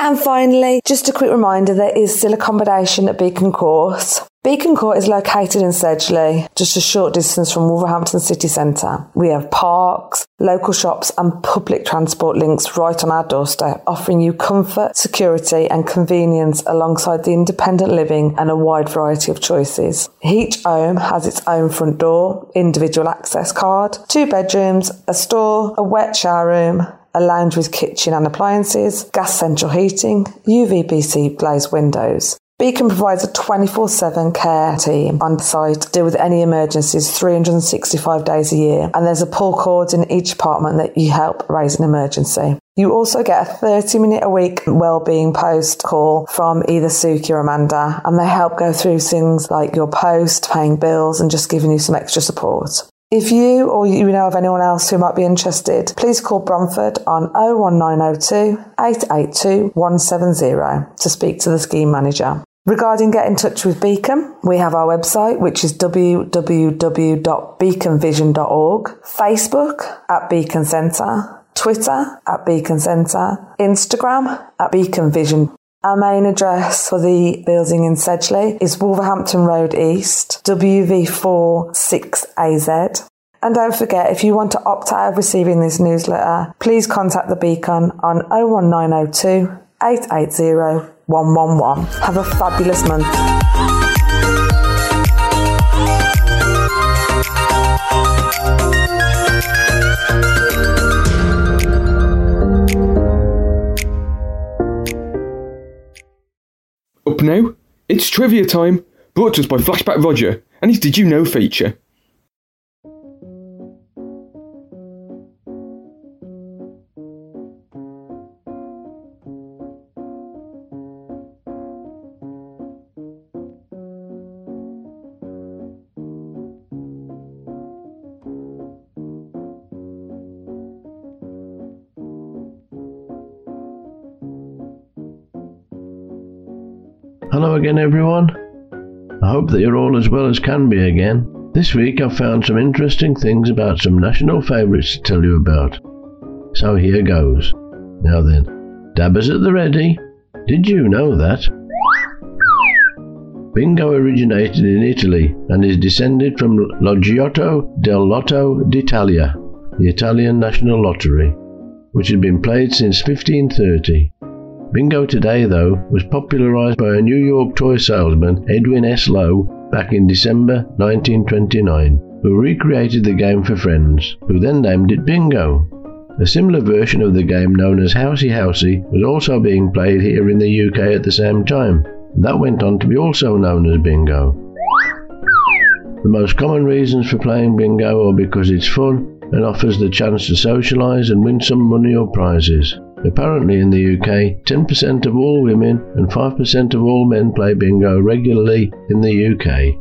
And finally, just a quick reminder, there is still accommodation at Beacon Court. Beacon Court is located in Sedgley, just a short distance from Wolverhampton city centre. We have parks, local shops and public transport links right on our doorstep, offering you comfort, security and convenience alongside the independent living and a wide variety of choices. Each home has its own front door, individual access card, 2 bedrooms, a store, a wet shower room, a lounge with kitchen and appliances, gas central heating, UVBC glazed windows. Beacon provides a 24/7 care team on site to deal with any emergencies 365 days a year, and there's a pull cord in each apartment that you help raise an emergency. You also get a 30-minute-a-week wellbeing post call from either Suki or Amanda, and they help go through things like your post, paying bills and just giving you some extra support. If you or you know of anyone else who might be interested, please call Bromford on 01902 882 170 to speak to the scheme manager. Regarding get in touch with Beacon, we have our website, which is www.beaconvision.org, Facebook at Beacon Centre, Twitter at Beacon Centre, Instagram at Beacon Vision. Our main address for the building in Sedgley is Wolverhampton Road East, WV46AZ. And don't forget, if you want to opt out of receiving this newsletter, please contact the Beacon on 01902 880 111. Have a fabulous month. Up now, it's trivia time, brought to us by Flashback Roger and his Did You Know feature. Hello again everyone, I hope that you're all as well as can be again. This week I've found some interesting things about some national favourites to tell you about. So here goes. Now then, dabbers at the ready, did you know that? Bingo originated in Italy and is descended from Loggiotto del Lotto d'Italia, the Italian national lottery, which had been played since 1530. Bingo today, though, was popularised by a New York toy salesman, Edwin S. Lowe, back in December 1929, who recreated the game for friends, who then named it Bingo. A similar version of the game known as Housey Housey was also being played here in the UK at the same time, and that went on to be also known as Bingo. The most common reasons for playing Bingo are because it's fun and offers the chance to socialise and win some money or prizes. Apparently in the UK, 10% of all women and 5% of all men play bingo regularly in the UK.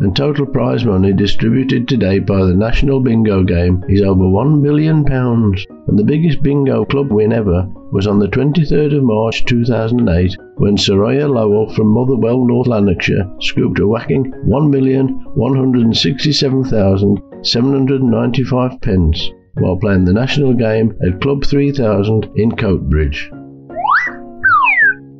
And total prize money distributed today by the National Bingo Game is over £1 billion, and the biggest bingo club win ever was on the 23rd of March 2008 when Soraya Lowell from Motherwell, North Lanarkshire, scooped a whacking 1,167,795 pence. While playing the national game at Club 3000 in Coatbridge.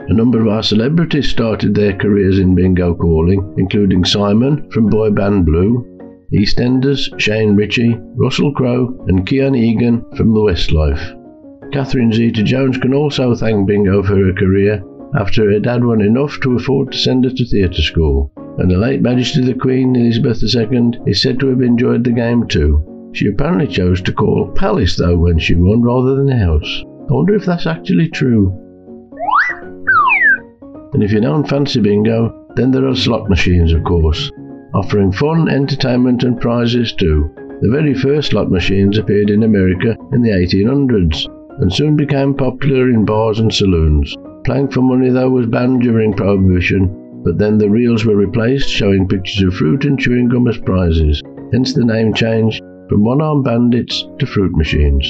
A number of our celebrities started their careers in bingo calling, including Simon from boy band Blue, EastEnders Shane Ritchie, Russell Crowe and Keon Egan from The Westlife. Catherine Zeta-Jones can also thank bingo for her career after her dad won enough to afford to send her to theatre school. And the late Majesty the Queen, Elizabeth II, is said to have enjoyed the game too. She apparently chose to call Palace though when she won rather than House. I wonder if that's actually true. And if you don't fancy bingo, then there are slot machines of course, offering fun, entertainment and prizes too. The very first slot machines appeared in America in the 1800s and soon became popular in bars and saloons. Playing for money though was banned during Prohibition, but then the reels were replaced, showing pictures of fruit and chewing gum as prizes, hence the name change from one-armed bandits to fruit machines.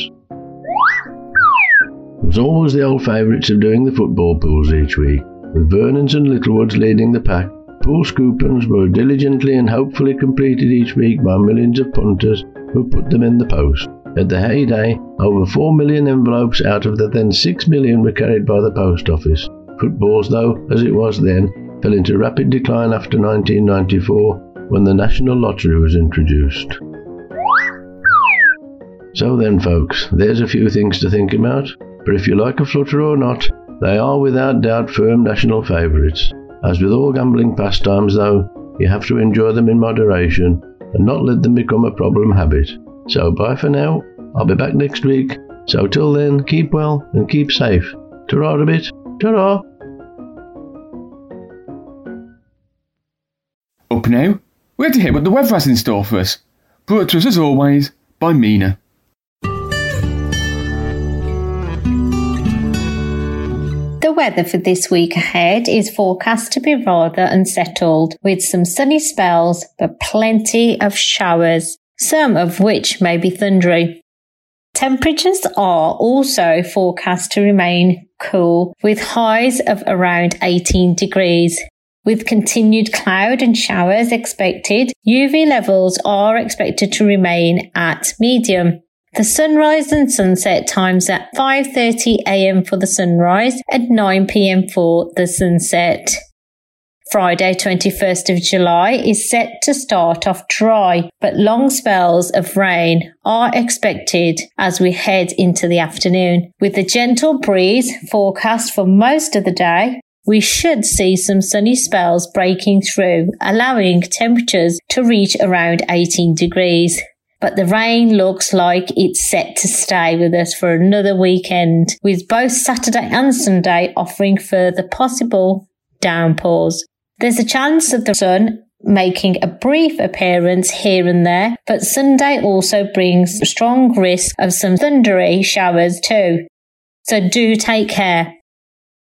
It was always the old favourites of doing the football pools each week, with Vernon's and Littlewoods leading the pack. Pool scoopings were diligently and hopefully completed each week by millions of punters who put them in the post. At the heyday, over 4 million envelopes out of the then 6 million were carried by the post office. Footballs though, as it was then, fell into rapid decline after 1994 when the national lottery was introduced. So then folks, there's a few things to think about, but if you like a flutter or not, they are without doubt firm national favourites. As with all gambling pastimes though, you have to enjoy them in moderation and not let them become a problem habit. So bye for now, I'll be back next week, so till then keep well and keep safe. Ta-ra a bit, ta-ra! Up now, we're to hear what the weather has in store for us, brought to us as always by Mina. The weather for this week ahead is forecast to be rather unsettled, with some sunny spells but plenty of showers, some of which may be thundery. Temperatures are also forecast to remain cool, with highs of around 18 degrees. With continued cloud and showers expected, UV levels are expected to remain at medium. The sunrise and sunset times at 5:30 a.m. for the sunrise and 9 p.m. for the sunset. Friday 21st of July is set to start off dry, but long spells of rain are expected as we head into the afternoon. With a gentle breeze forecast for most of the day, we should see some sunny spells breaking through, allowing temperatures to reach around 18 degrees. But the rain looks like it's set to stay with us for another weekend, with both Saturday and Sunday offering further possible downpours. There's a chance of the sun making a brief appearance here and there, but Sunday also brings a strong risk of some thundery showers too. So do take care.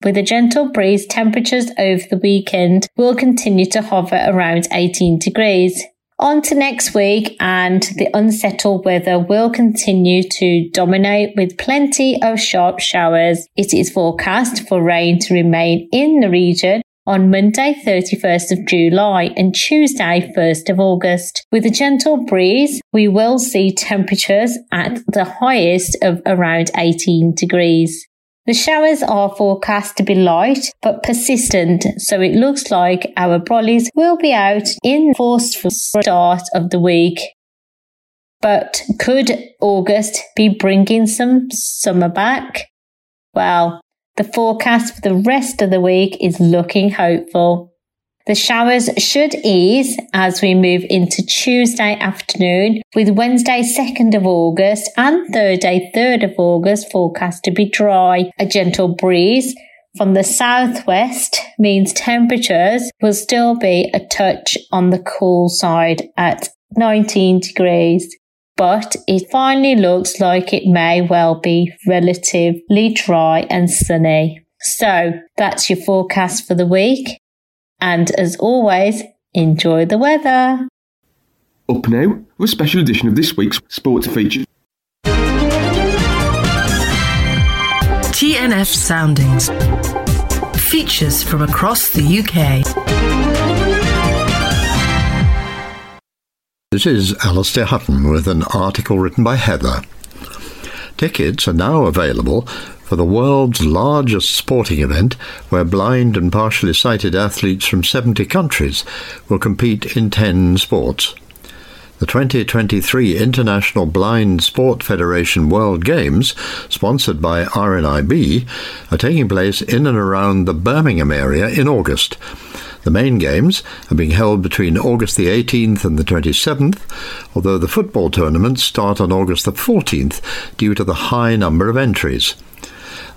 With a gentle breeze, temperatures over the weekend will continue to hover around 18 degrees. On to next week, and the unsettled weather will continue to dominate with plenty of sharp showers. It is forecast for rain to remain in the region on Monday 31st of July and Tuesday 1st of August. With a gentle breeze, we will see temperatures at the highest of around 18 degrees. The showers are forecast to be light but persistent, so it looks like our brollies will be out in force for the start of the week. But could August be bringing some summer back? Well, the forecast for the rest of the week is looking hopeful. The showers should ease as we move into Tuesday afternoon, with Wednesday 2nd of August and Thursday 3rd of August forecast to be dry. A gentle breeze from the southwest means temperatures will still be a touch on the cool side at 19 degrees, but it finally looks like it may well be relatively dry and sunny. So that's your forecast for the week. And as always, enjoy the weather. Up now, with a special edition of this week's sports feature. TNF Soundings. Features from across the UK. This is Alistair Hutton with an article written by Heather. Tickets are now available for the world's largest sporting event, where blind and partially sighted athletes from 70 countries will compete in 10 sports. The 2023 International Blind Sport Federation World Games, sponsored by RNIB, are taking place in and around the Birmingham area in August. The main games are being held between August the 18th and the 27th, although the football tournaments start on August the 14th due to the high number of entries.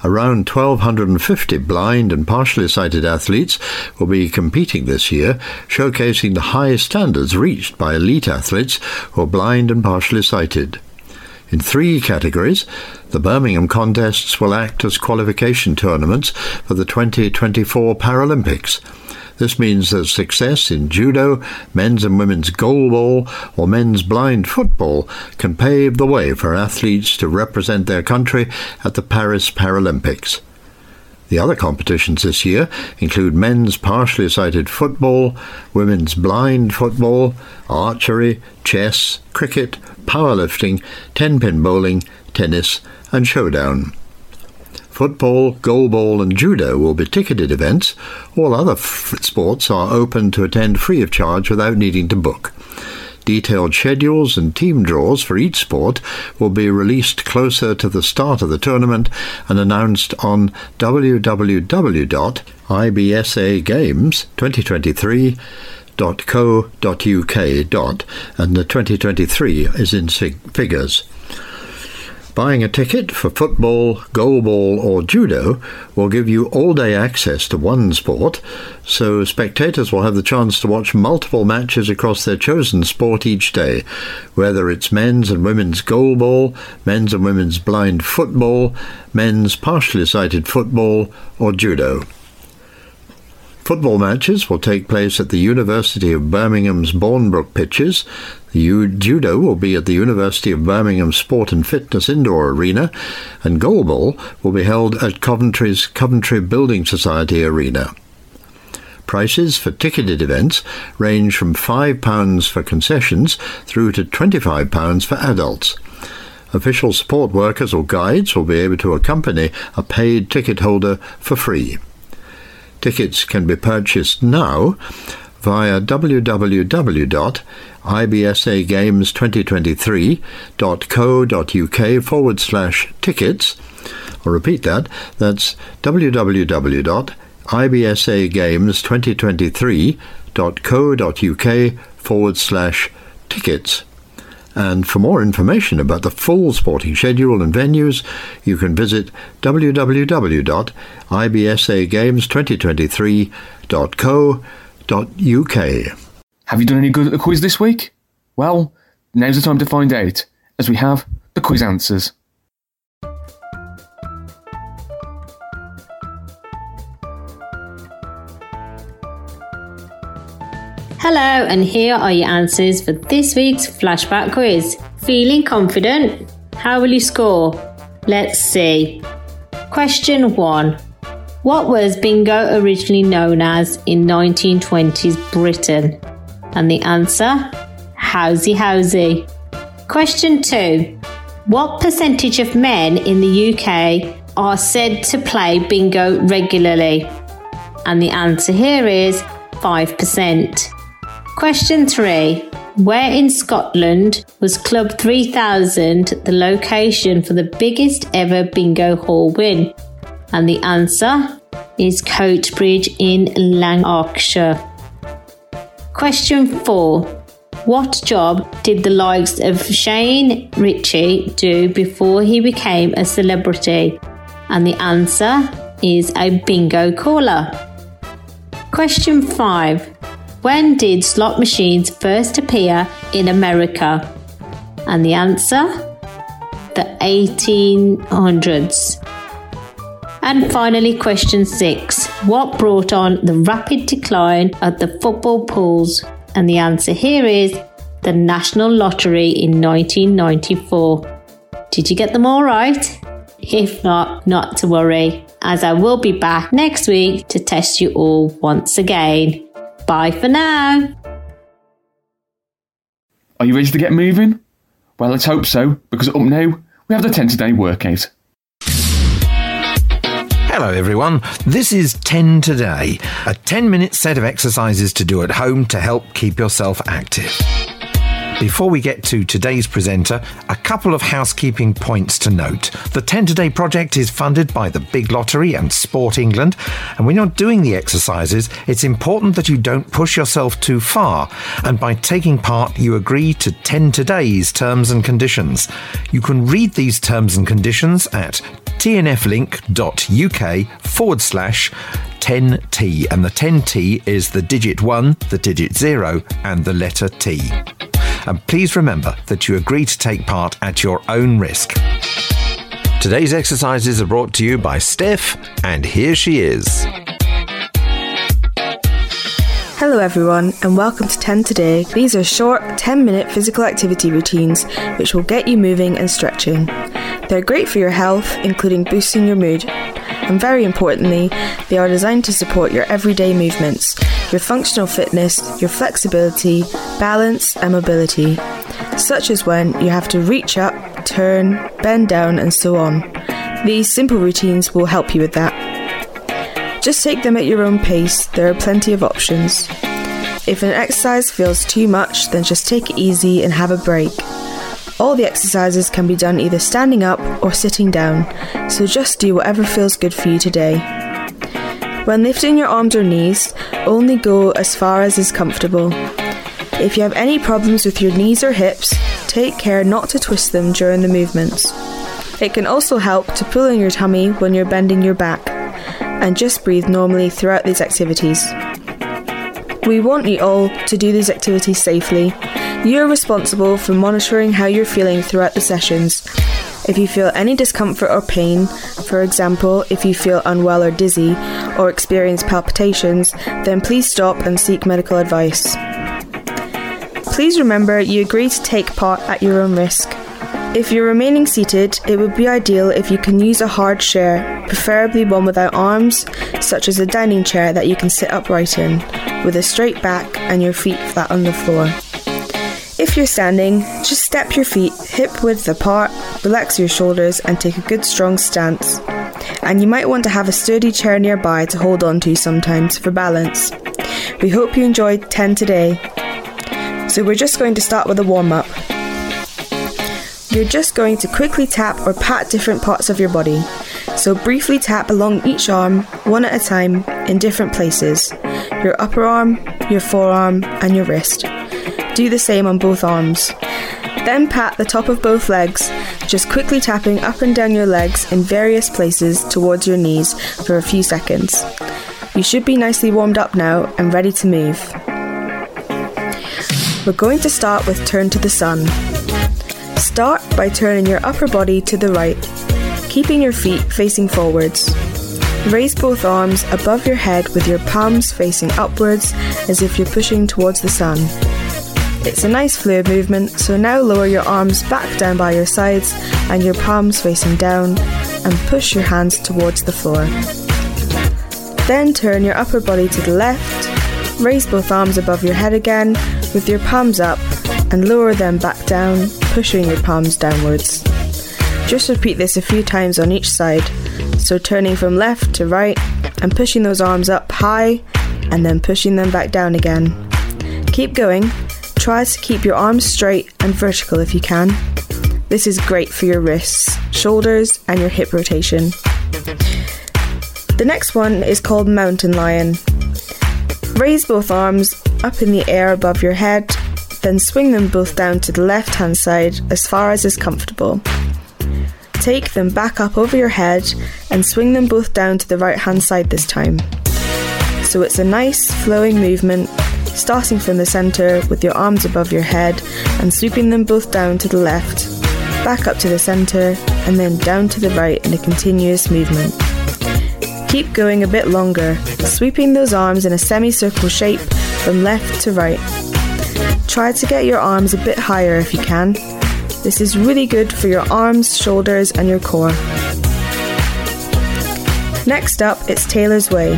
Around 1,250 blind and partially sighted athletes will be competing this year, showcasing the high standards reached by elite athletes who are blind and partially sighted. In three categories, the Birmingham contests will act as qualification tournaments for the 2024 Paralympics. This means that success in judo, men's and women's goalball, or men's blind football can pave the way for athletes to represent their country at the Paris Paralympics. The other competitions this year include men's partially sighted football, women's blind football, archery, chess, cricket, powerlifting, 10-pin bowling, tennis, and showdown. Football, goalball and judo will be ticketed events. All other sports are open to attend free of charge without needing to book. Detailed schedules and team draws for each sport will be released closer to the start of the tournament and announced on www.ibsagames2023.co.uk. And the 2023 is in figures. Buying a ticket for football, goalball or judo will give you all-day access to one sport, so spectators will have the chance to watch multiple matches across their chosen sport each day, whether it's men's and women's goalball, men's and women's blind football, men's partially sighted football or judo. Football matches will take place at the University of Birmingham's Bournebrook pitches. The judo will be at the University of Birmingham Sport and Fitness Indoor Arena, and goalball will be held at Coventry's Coventry Building Society Arena. Prices for ticketed events range from £5 for concessions through to £25 for adults. Official support workers or guides will be able to accompany a paid ticket holder for free. Tickets can be purchased now via www.ibsagames2023.co.uk/tickets. I'll repeat that. That's www.ibsagames2023.co.uk/tickets. And for more information about the full sporting schedule and venues, you can visit www.ibsagames2023.co.uk. Have you done any good at the quiz this week? Well, now's the time to find out, as we have the quiz answers. Hello, and here are your answers for this week's flashback quiz. Feeling confident? How will you score? Let's see. Question 1. What was bingo originally known as in 1920s Britain? And the answer? Housey housey. Question 2. What percentage of men in the UK are said to play bingo regularly? And the answer here is 5%. Question 3. Where in Scotland was Club 3000 the location for the biggest ever bingo hall win? And the answer is Coatbridge in Lanarkshire. Question 4. What job did the likes of Shane Ritchie do before he became a celebrity? And the answer is a bingo caller. Question 5. When did slot machines first appear in America? And the answer? The 1800s. And finally, question 6. What brought on the rapid decline of the football pools? And the answer here is the National Lottery in 1994. Did you get them all right? If not, not to worry, as I will be back next week to test you all once again. Bye for now. Are you ready to get moving? Well, let's hope so, because up now we have the 10 Today workout. Hello everyone, this is 10 Today, a 10-minute set of exercises to do at home to help keep yourself active. Before we get to today's presenter, a couple of housekeeping points to note. The 10 Today project is funded by the Big Lottery and Sport England, and when you're doing the exercises, it's important that you don't push yourself too far, and by taking part, you agree to 10 Today's terms and conditions. You can read these terms and conditions at tnflink.uk/10T, and the 10T is the digit 1, the digit 0, and the letter T. And please remember that you agree to take part at your own risk. Today's exercises are brought to you by Steph, and here she is. Hello everyone and welcome to 10 Today. These are short 10-minute physical activity routines which will get you moving and stretching. They're great for your health, including boosting your mood. And very importantly, they are designed to support your everyday movements, your functional fitness, your flexibility, balance and mobility, such as when you have to reach up, turn, bend down and so on. These simple routines will help you with that. Just take them at your own pace, there are plenty of options. If an exercise feels too much, then just take it easy and have a break. All the exercises can be done either standing up or sitting down, so just do whatever feels good for you today. When lifting your arms or knees, only go as far as is comfortable. If you have any problems with your knees or hips, take care not to twist them during the movements. It can also help to pull in your tummy when you're bending your back, and just breathe normally throughout these activities. We want you all to do these activities safely. You're responsible for monitoring how you're feeling throughout the sessions. If you feel any discomfort or pain, for example, if you feel unwell or dizzy, or experience palpitations, then please stop and seek medical advice. Please remember you agree to take part at your own risk. If you're remaining seated, it would be ideal if you can use a hard chair, preferably one without arms, such as a dining chair that you can sit upright in, with a straight back and your feet flat on the floor. If you're standing, just step your feet hip width apart, relax your shoulders and take a good strong stance. And you might want to have a sturdy chair nearby to hold on to sometimes for balance. We hope you enjoyed 10 Today. So we're just going to start with a warm up. You're just going to quickly tap or pat different parts of your body. So briefly tap along each arm, one at a time, in different places. Your upper arm, your forearm and your wrist. Do the same on both arms. Then pat the top of both legs, just quickly tapping up and down your legs in various places towards your knees for a few seconds. You should be nicely warmed up now and ready to move. We're going to start with turn to the sun. Start by turning your upper body to the right, keeping your feet facing forwards. Raise both arms above your head with your palms facing upwards as if you're pushing towards the sun. It's a nice fluid movement, so now lower your arms back down by your sides and your palms facing down and push your hands towards the floor. Then turn your upper body to the left, raise both arms above your head again with your palms up and lower them back down, pushing your palms downwards. Just repeat this a few times on each side, so turning from left to right and pushing those arms up high and then pushing them back down again. Keep going. Try to keep your arms straight and vertical if you can. This is great for your wrists, shoulders, and your hip rotation. The next one is called Mountain Lion. Raise both arms up in the air above your head, then swing them both down to the left-hand side as far as is comfortable. Take them back up over your head and swing them both down to the right-hand side this time. So it's a nice, flowing movement, starting from the centre with your arms above your head and sweeping them both down to the left, back up to the centre and then down to the right in a continuous movement. Keep going a bit longer, sweeping those arms in a semicircle shape from left to right. Try to get your arms a bit higher if you can. This is really good for your arms, shoulders and your core. Next up, it's Taylor's Way.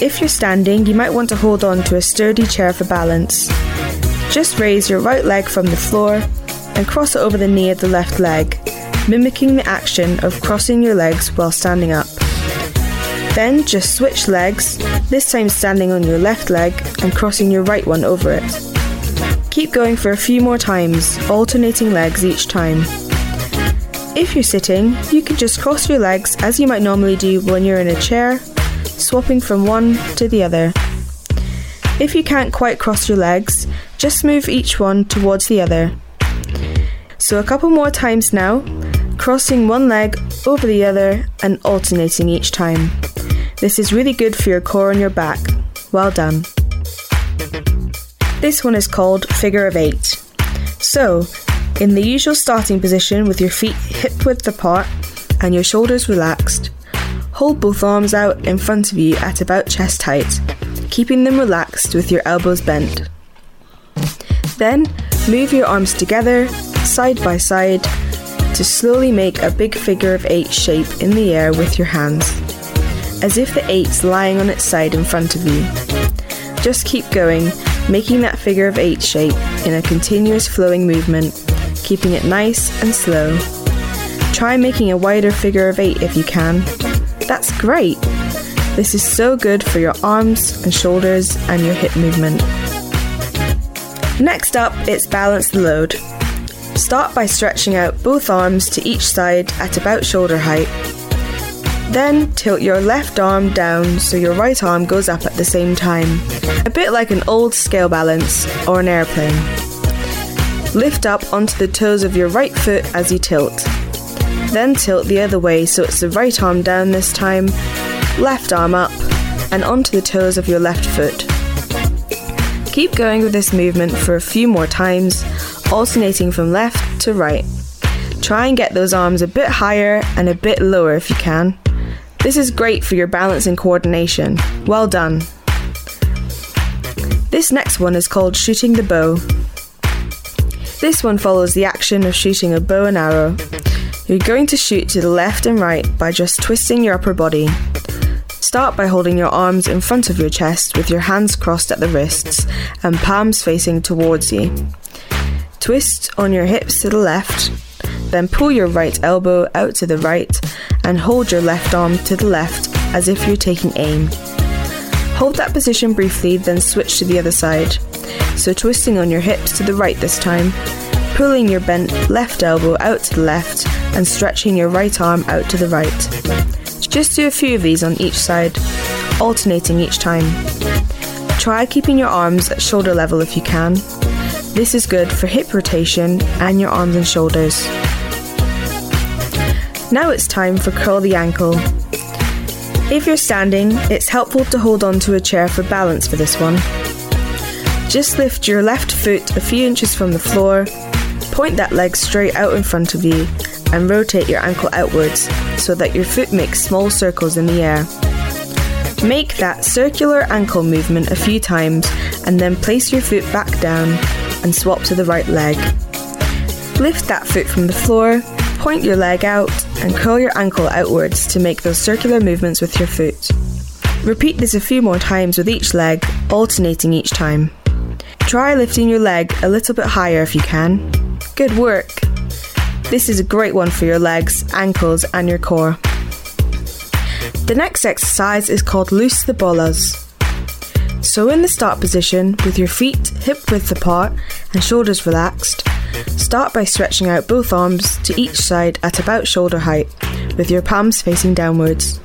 If you're standing, you might want to hold on to a sturdy chair for balance. Just raise your right leg from the floor and cross it over the knee of the left leg, mimicking the action of crossing your legs while standing up. Then just switch legs, this time standing on your left leg and crossing your right one over it. Keep going for a few more times, alternating legs each time. If you're sitting, you can just cross your legs as you might normally do when you're in a chair, swapping from one to the other. If you can't quite cross your legs, just move each one towards the other. So a couple more times now, crossing one leg over the other and alternating each time. This is really good for your core and your back. Well done. This one is called figure of eight. So, in the usual starting position with your feet hip-width apart and your shoulders relaxed, hold both arms out in front of you at about chest height, keeping them relaxed with your elbows bent. Then, move your arms together, side by side, to slowly make a big figure of eight shape in the air with your hands, as if the eight's lying on its side in front of you. Just keep going, making that figure of eight shape in a continuous flowing movement, keeping it nice and slow. Try making a wider figure of eight if you can. That's great! This is so good for your arms and shoulders and your hip movement. Next up, it's balance the load. Start by stretching out both arms to each side at about shoulder height. Then tilt your left arm down so your right arm goes up at the same time, a bit like an old scale balance or an airplane. Lift up onto the toes of your right foot as you tilt. Then tilt the other way so it's the right arm down this time, left arm up, and onto the toes of your left foot. Keep going with this movement for a few more times, alternating from left to right. Try and get those arms a bit higher and a bit lower if you can. This is great for your balance and coordination. Well done. This next one is called shooting the bow. This one follows the action of shooting a bow and arrow. You're going to shoot to the left and right by just twisting your upper body. Start by holding your arms in front of your chest with your hands crossed at the wrists and palms facing towards you. Twist on your hips to the left, then pull your right elbow out to the right and hold your left arm to the left as if you're taking aim. Hold that position briefly, then switch to the other side. So twisting on your hips to the right this time, pulling your bent left elbow out to the left and stretching your right arm out to the right. Just do a few of these on each side, alternating each time. Try keeping your arms at shoulder level if you can. This is good for hip rotation and your arms and shoulders. Now it's time for curl the ankle. If you're standing, it's helpful to hold on to a chair for balance for this one. Just lift your left foot a few inches from the floor, point that leg straight out in front of you, and rotate your ankle outwards so that your foot makes small circles in the air. Make that circular ankle movement a few times and then place your foot back down and swap to the right leg. Lift that foot from the floor, point your leg out and curl your ankle outwards to make those circular movements with your foot. Repeat this a few more times with each leg, alternating each time. Try lifting your leg a little bit higher if you can. Good work! This is a great one for your legs, ankles and your core. The next exercise is called Loose the Bolas. So in the start position, with your feet hip-width apart and shoulders relaxed, start by stretching out both arms to each side at about shoulder height, with your palms facing downwards.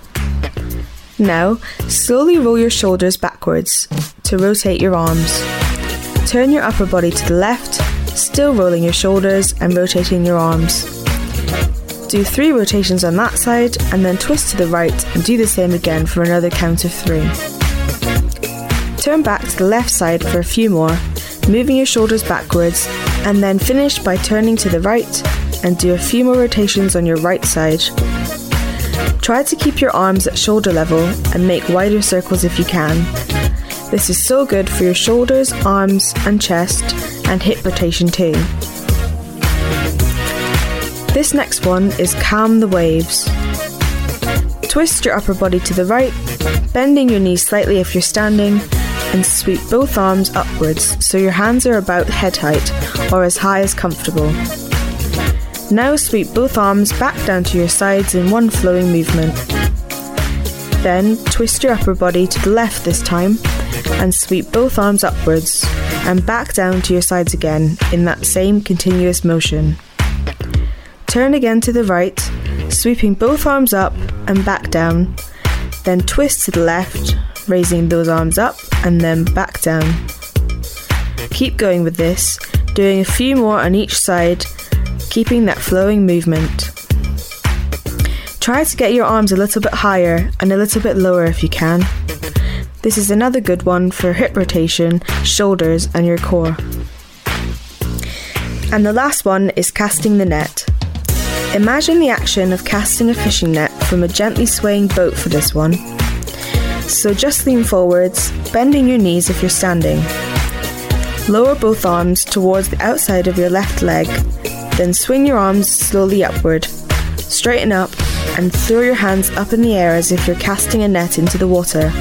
Now, slowly roll your shoulders backwards to rotate your arms. Turn your upper body to the left, still rolling your shoulders and rotating your arms. Do 3 rotations on that side and then twist to the right and do the same again for another count of 3. Turn back to the left side for a few more, moving your shoulders backwards, and then finish by turning to the right and do a few more rotations on your right side. Try to keep your arms at shoulder level and make wider circles if you can. This is so good for your shoulders, arms and chest and hip rotation too. This next one is Calm the Waves. Twist your upper body to the right, bending your knees slightly if you're standing, and sweep both arms upwards so your hands are about head height or as high as comfortable. Now sweep both arms back down to your sides in one flowing movement. Then twist your upper body to the left this time and sweep both arms upwards and back down to your sides again in that same continuous motion. Turn again to the right, sweeping both arms up and back down, then twist to the left, raising those arms up and then back down. Keep going with this, doing a few more on each side, keeping that flowing movement. Try to get your arms a little bit higher and a little bit lower if you can. This is another good one for hip rotation, shoulders and your core. And the last one is casting the net. Imagine the action of casting a fishing net from a gently swaying boat for this one. So just lean forwards, bending your knees if you're standing. Lower both arms towards the outside of your left leg, then swing your arms slowly upward. Straighten up and throw your hands up in the air as if you're casting a net into the water.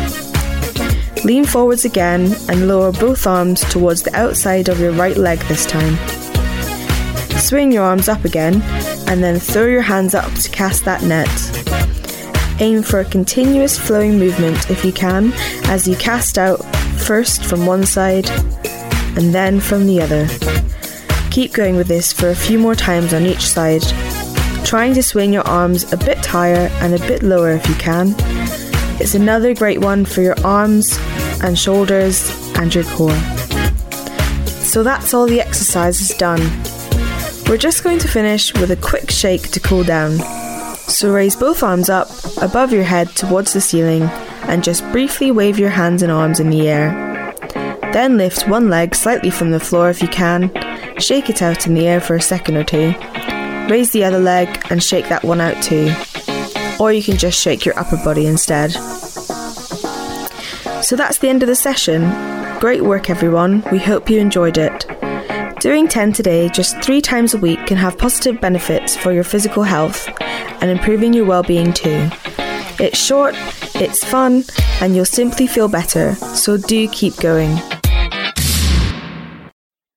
Lean forwards again and lower both arms towards the outside of your right leg this time. Swing your arms up again and then throw your hands up to cast that net. Aim for a continuous flowing movement if you can as you cast out first from one side and then from the other. Keep going with this for a few more times on each side, trying to swing your arms a bit higher and a bit lower if you can. It's another great one for your arms and shoulders and your core. So that's all the exercises done. We're just going to finish with a quick shake to cool down. So raise both arms up above your head towards the ceiling and just briefly wave your hands and arms in the air. Then lift one leg slightly from the floor if you can, shake it out in the air for a second or two, raise the other leg and shake that one out too. Or you can just shake your upper body instead. So that's the end of the session. Great work everyone, we hope you enjoyed it. Doing 10 today just 3 times a week can have positive benefits for your physical health and improving your well-being too. It's short, it's fun, and you'll simply feel better, so do keep going.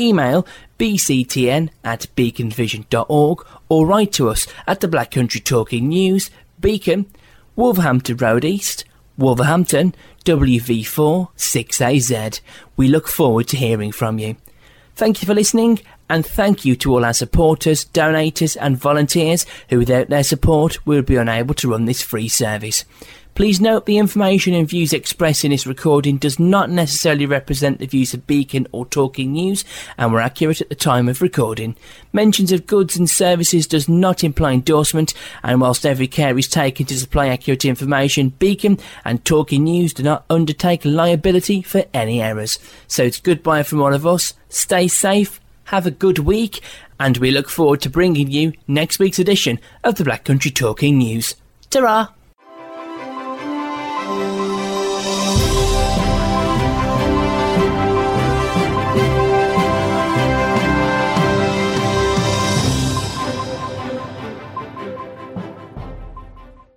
Email bctn@beaconvision.org or write to us at the Black Country Talking News, Beacon, Wolverhampton Road East, Wolverhampton, WV4 6AZ. We look forward to hearing from you. Thank you for listening, and thank you to all our supporters, donators and volunteers who without their support we would be unable to run this free service. Please note the information and views expressed in this recording does not necessarily represent the views of Beacon or Talking News and were accurate at the time of recording. Mentions of goods and services does not imply endorsement, and whilst every care is taken to supply accurate information, Beacon and Talking News do not undertake liability for any errors. So it's goodbye from all of us. Stay safe, have a good week, and we look forward to bringing you next week's edition of the Black Country Talking News. Ta-ra!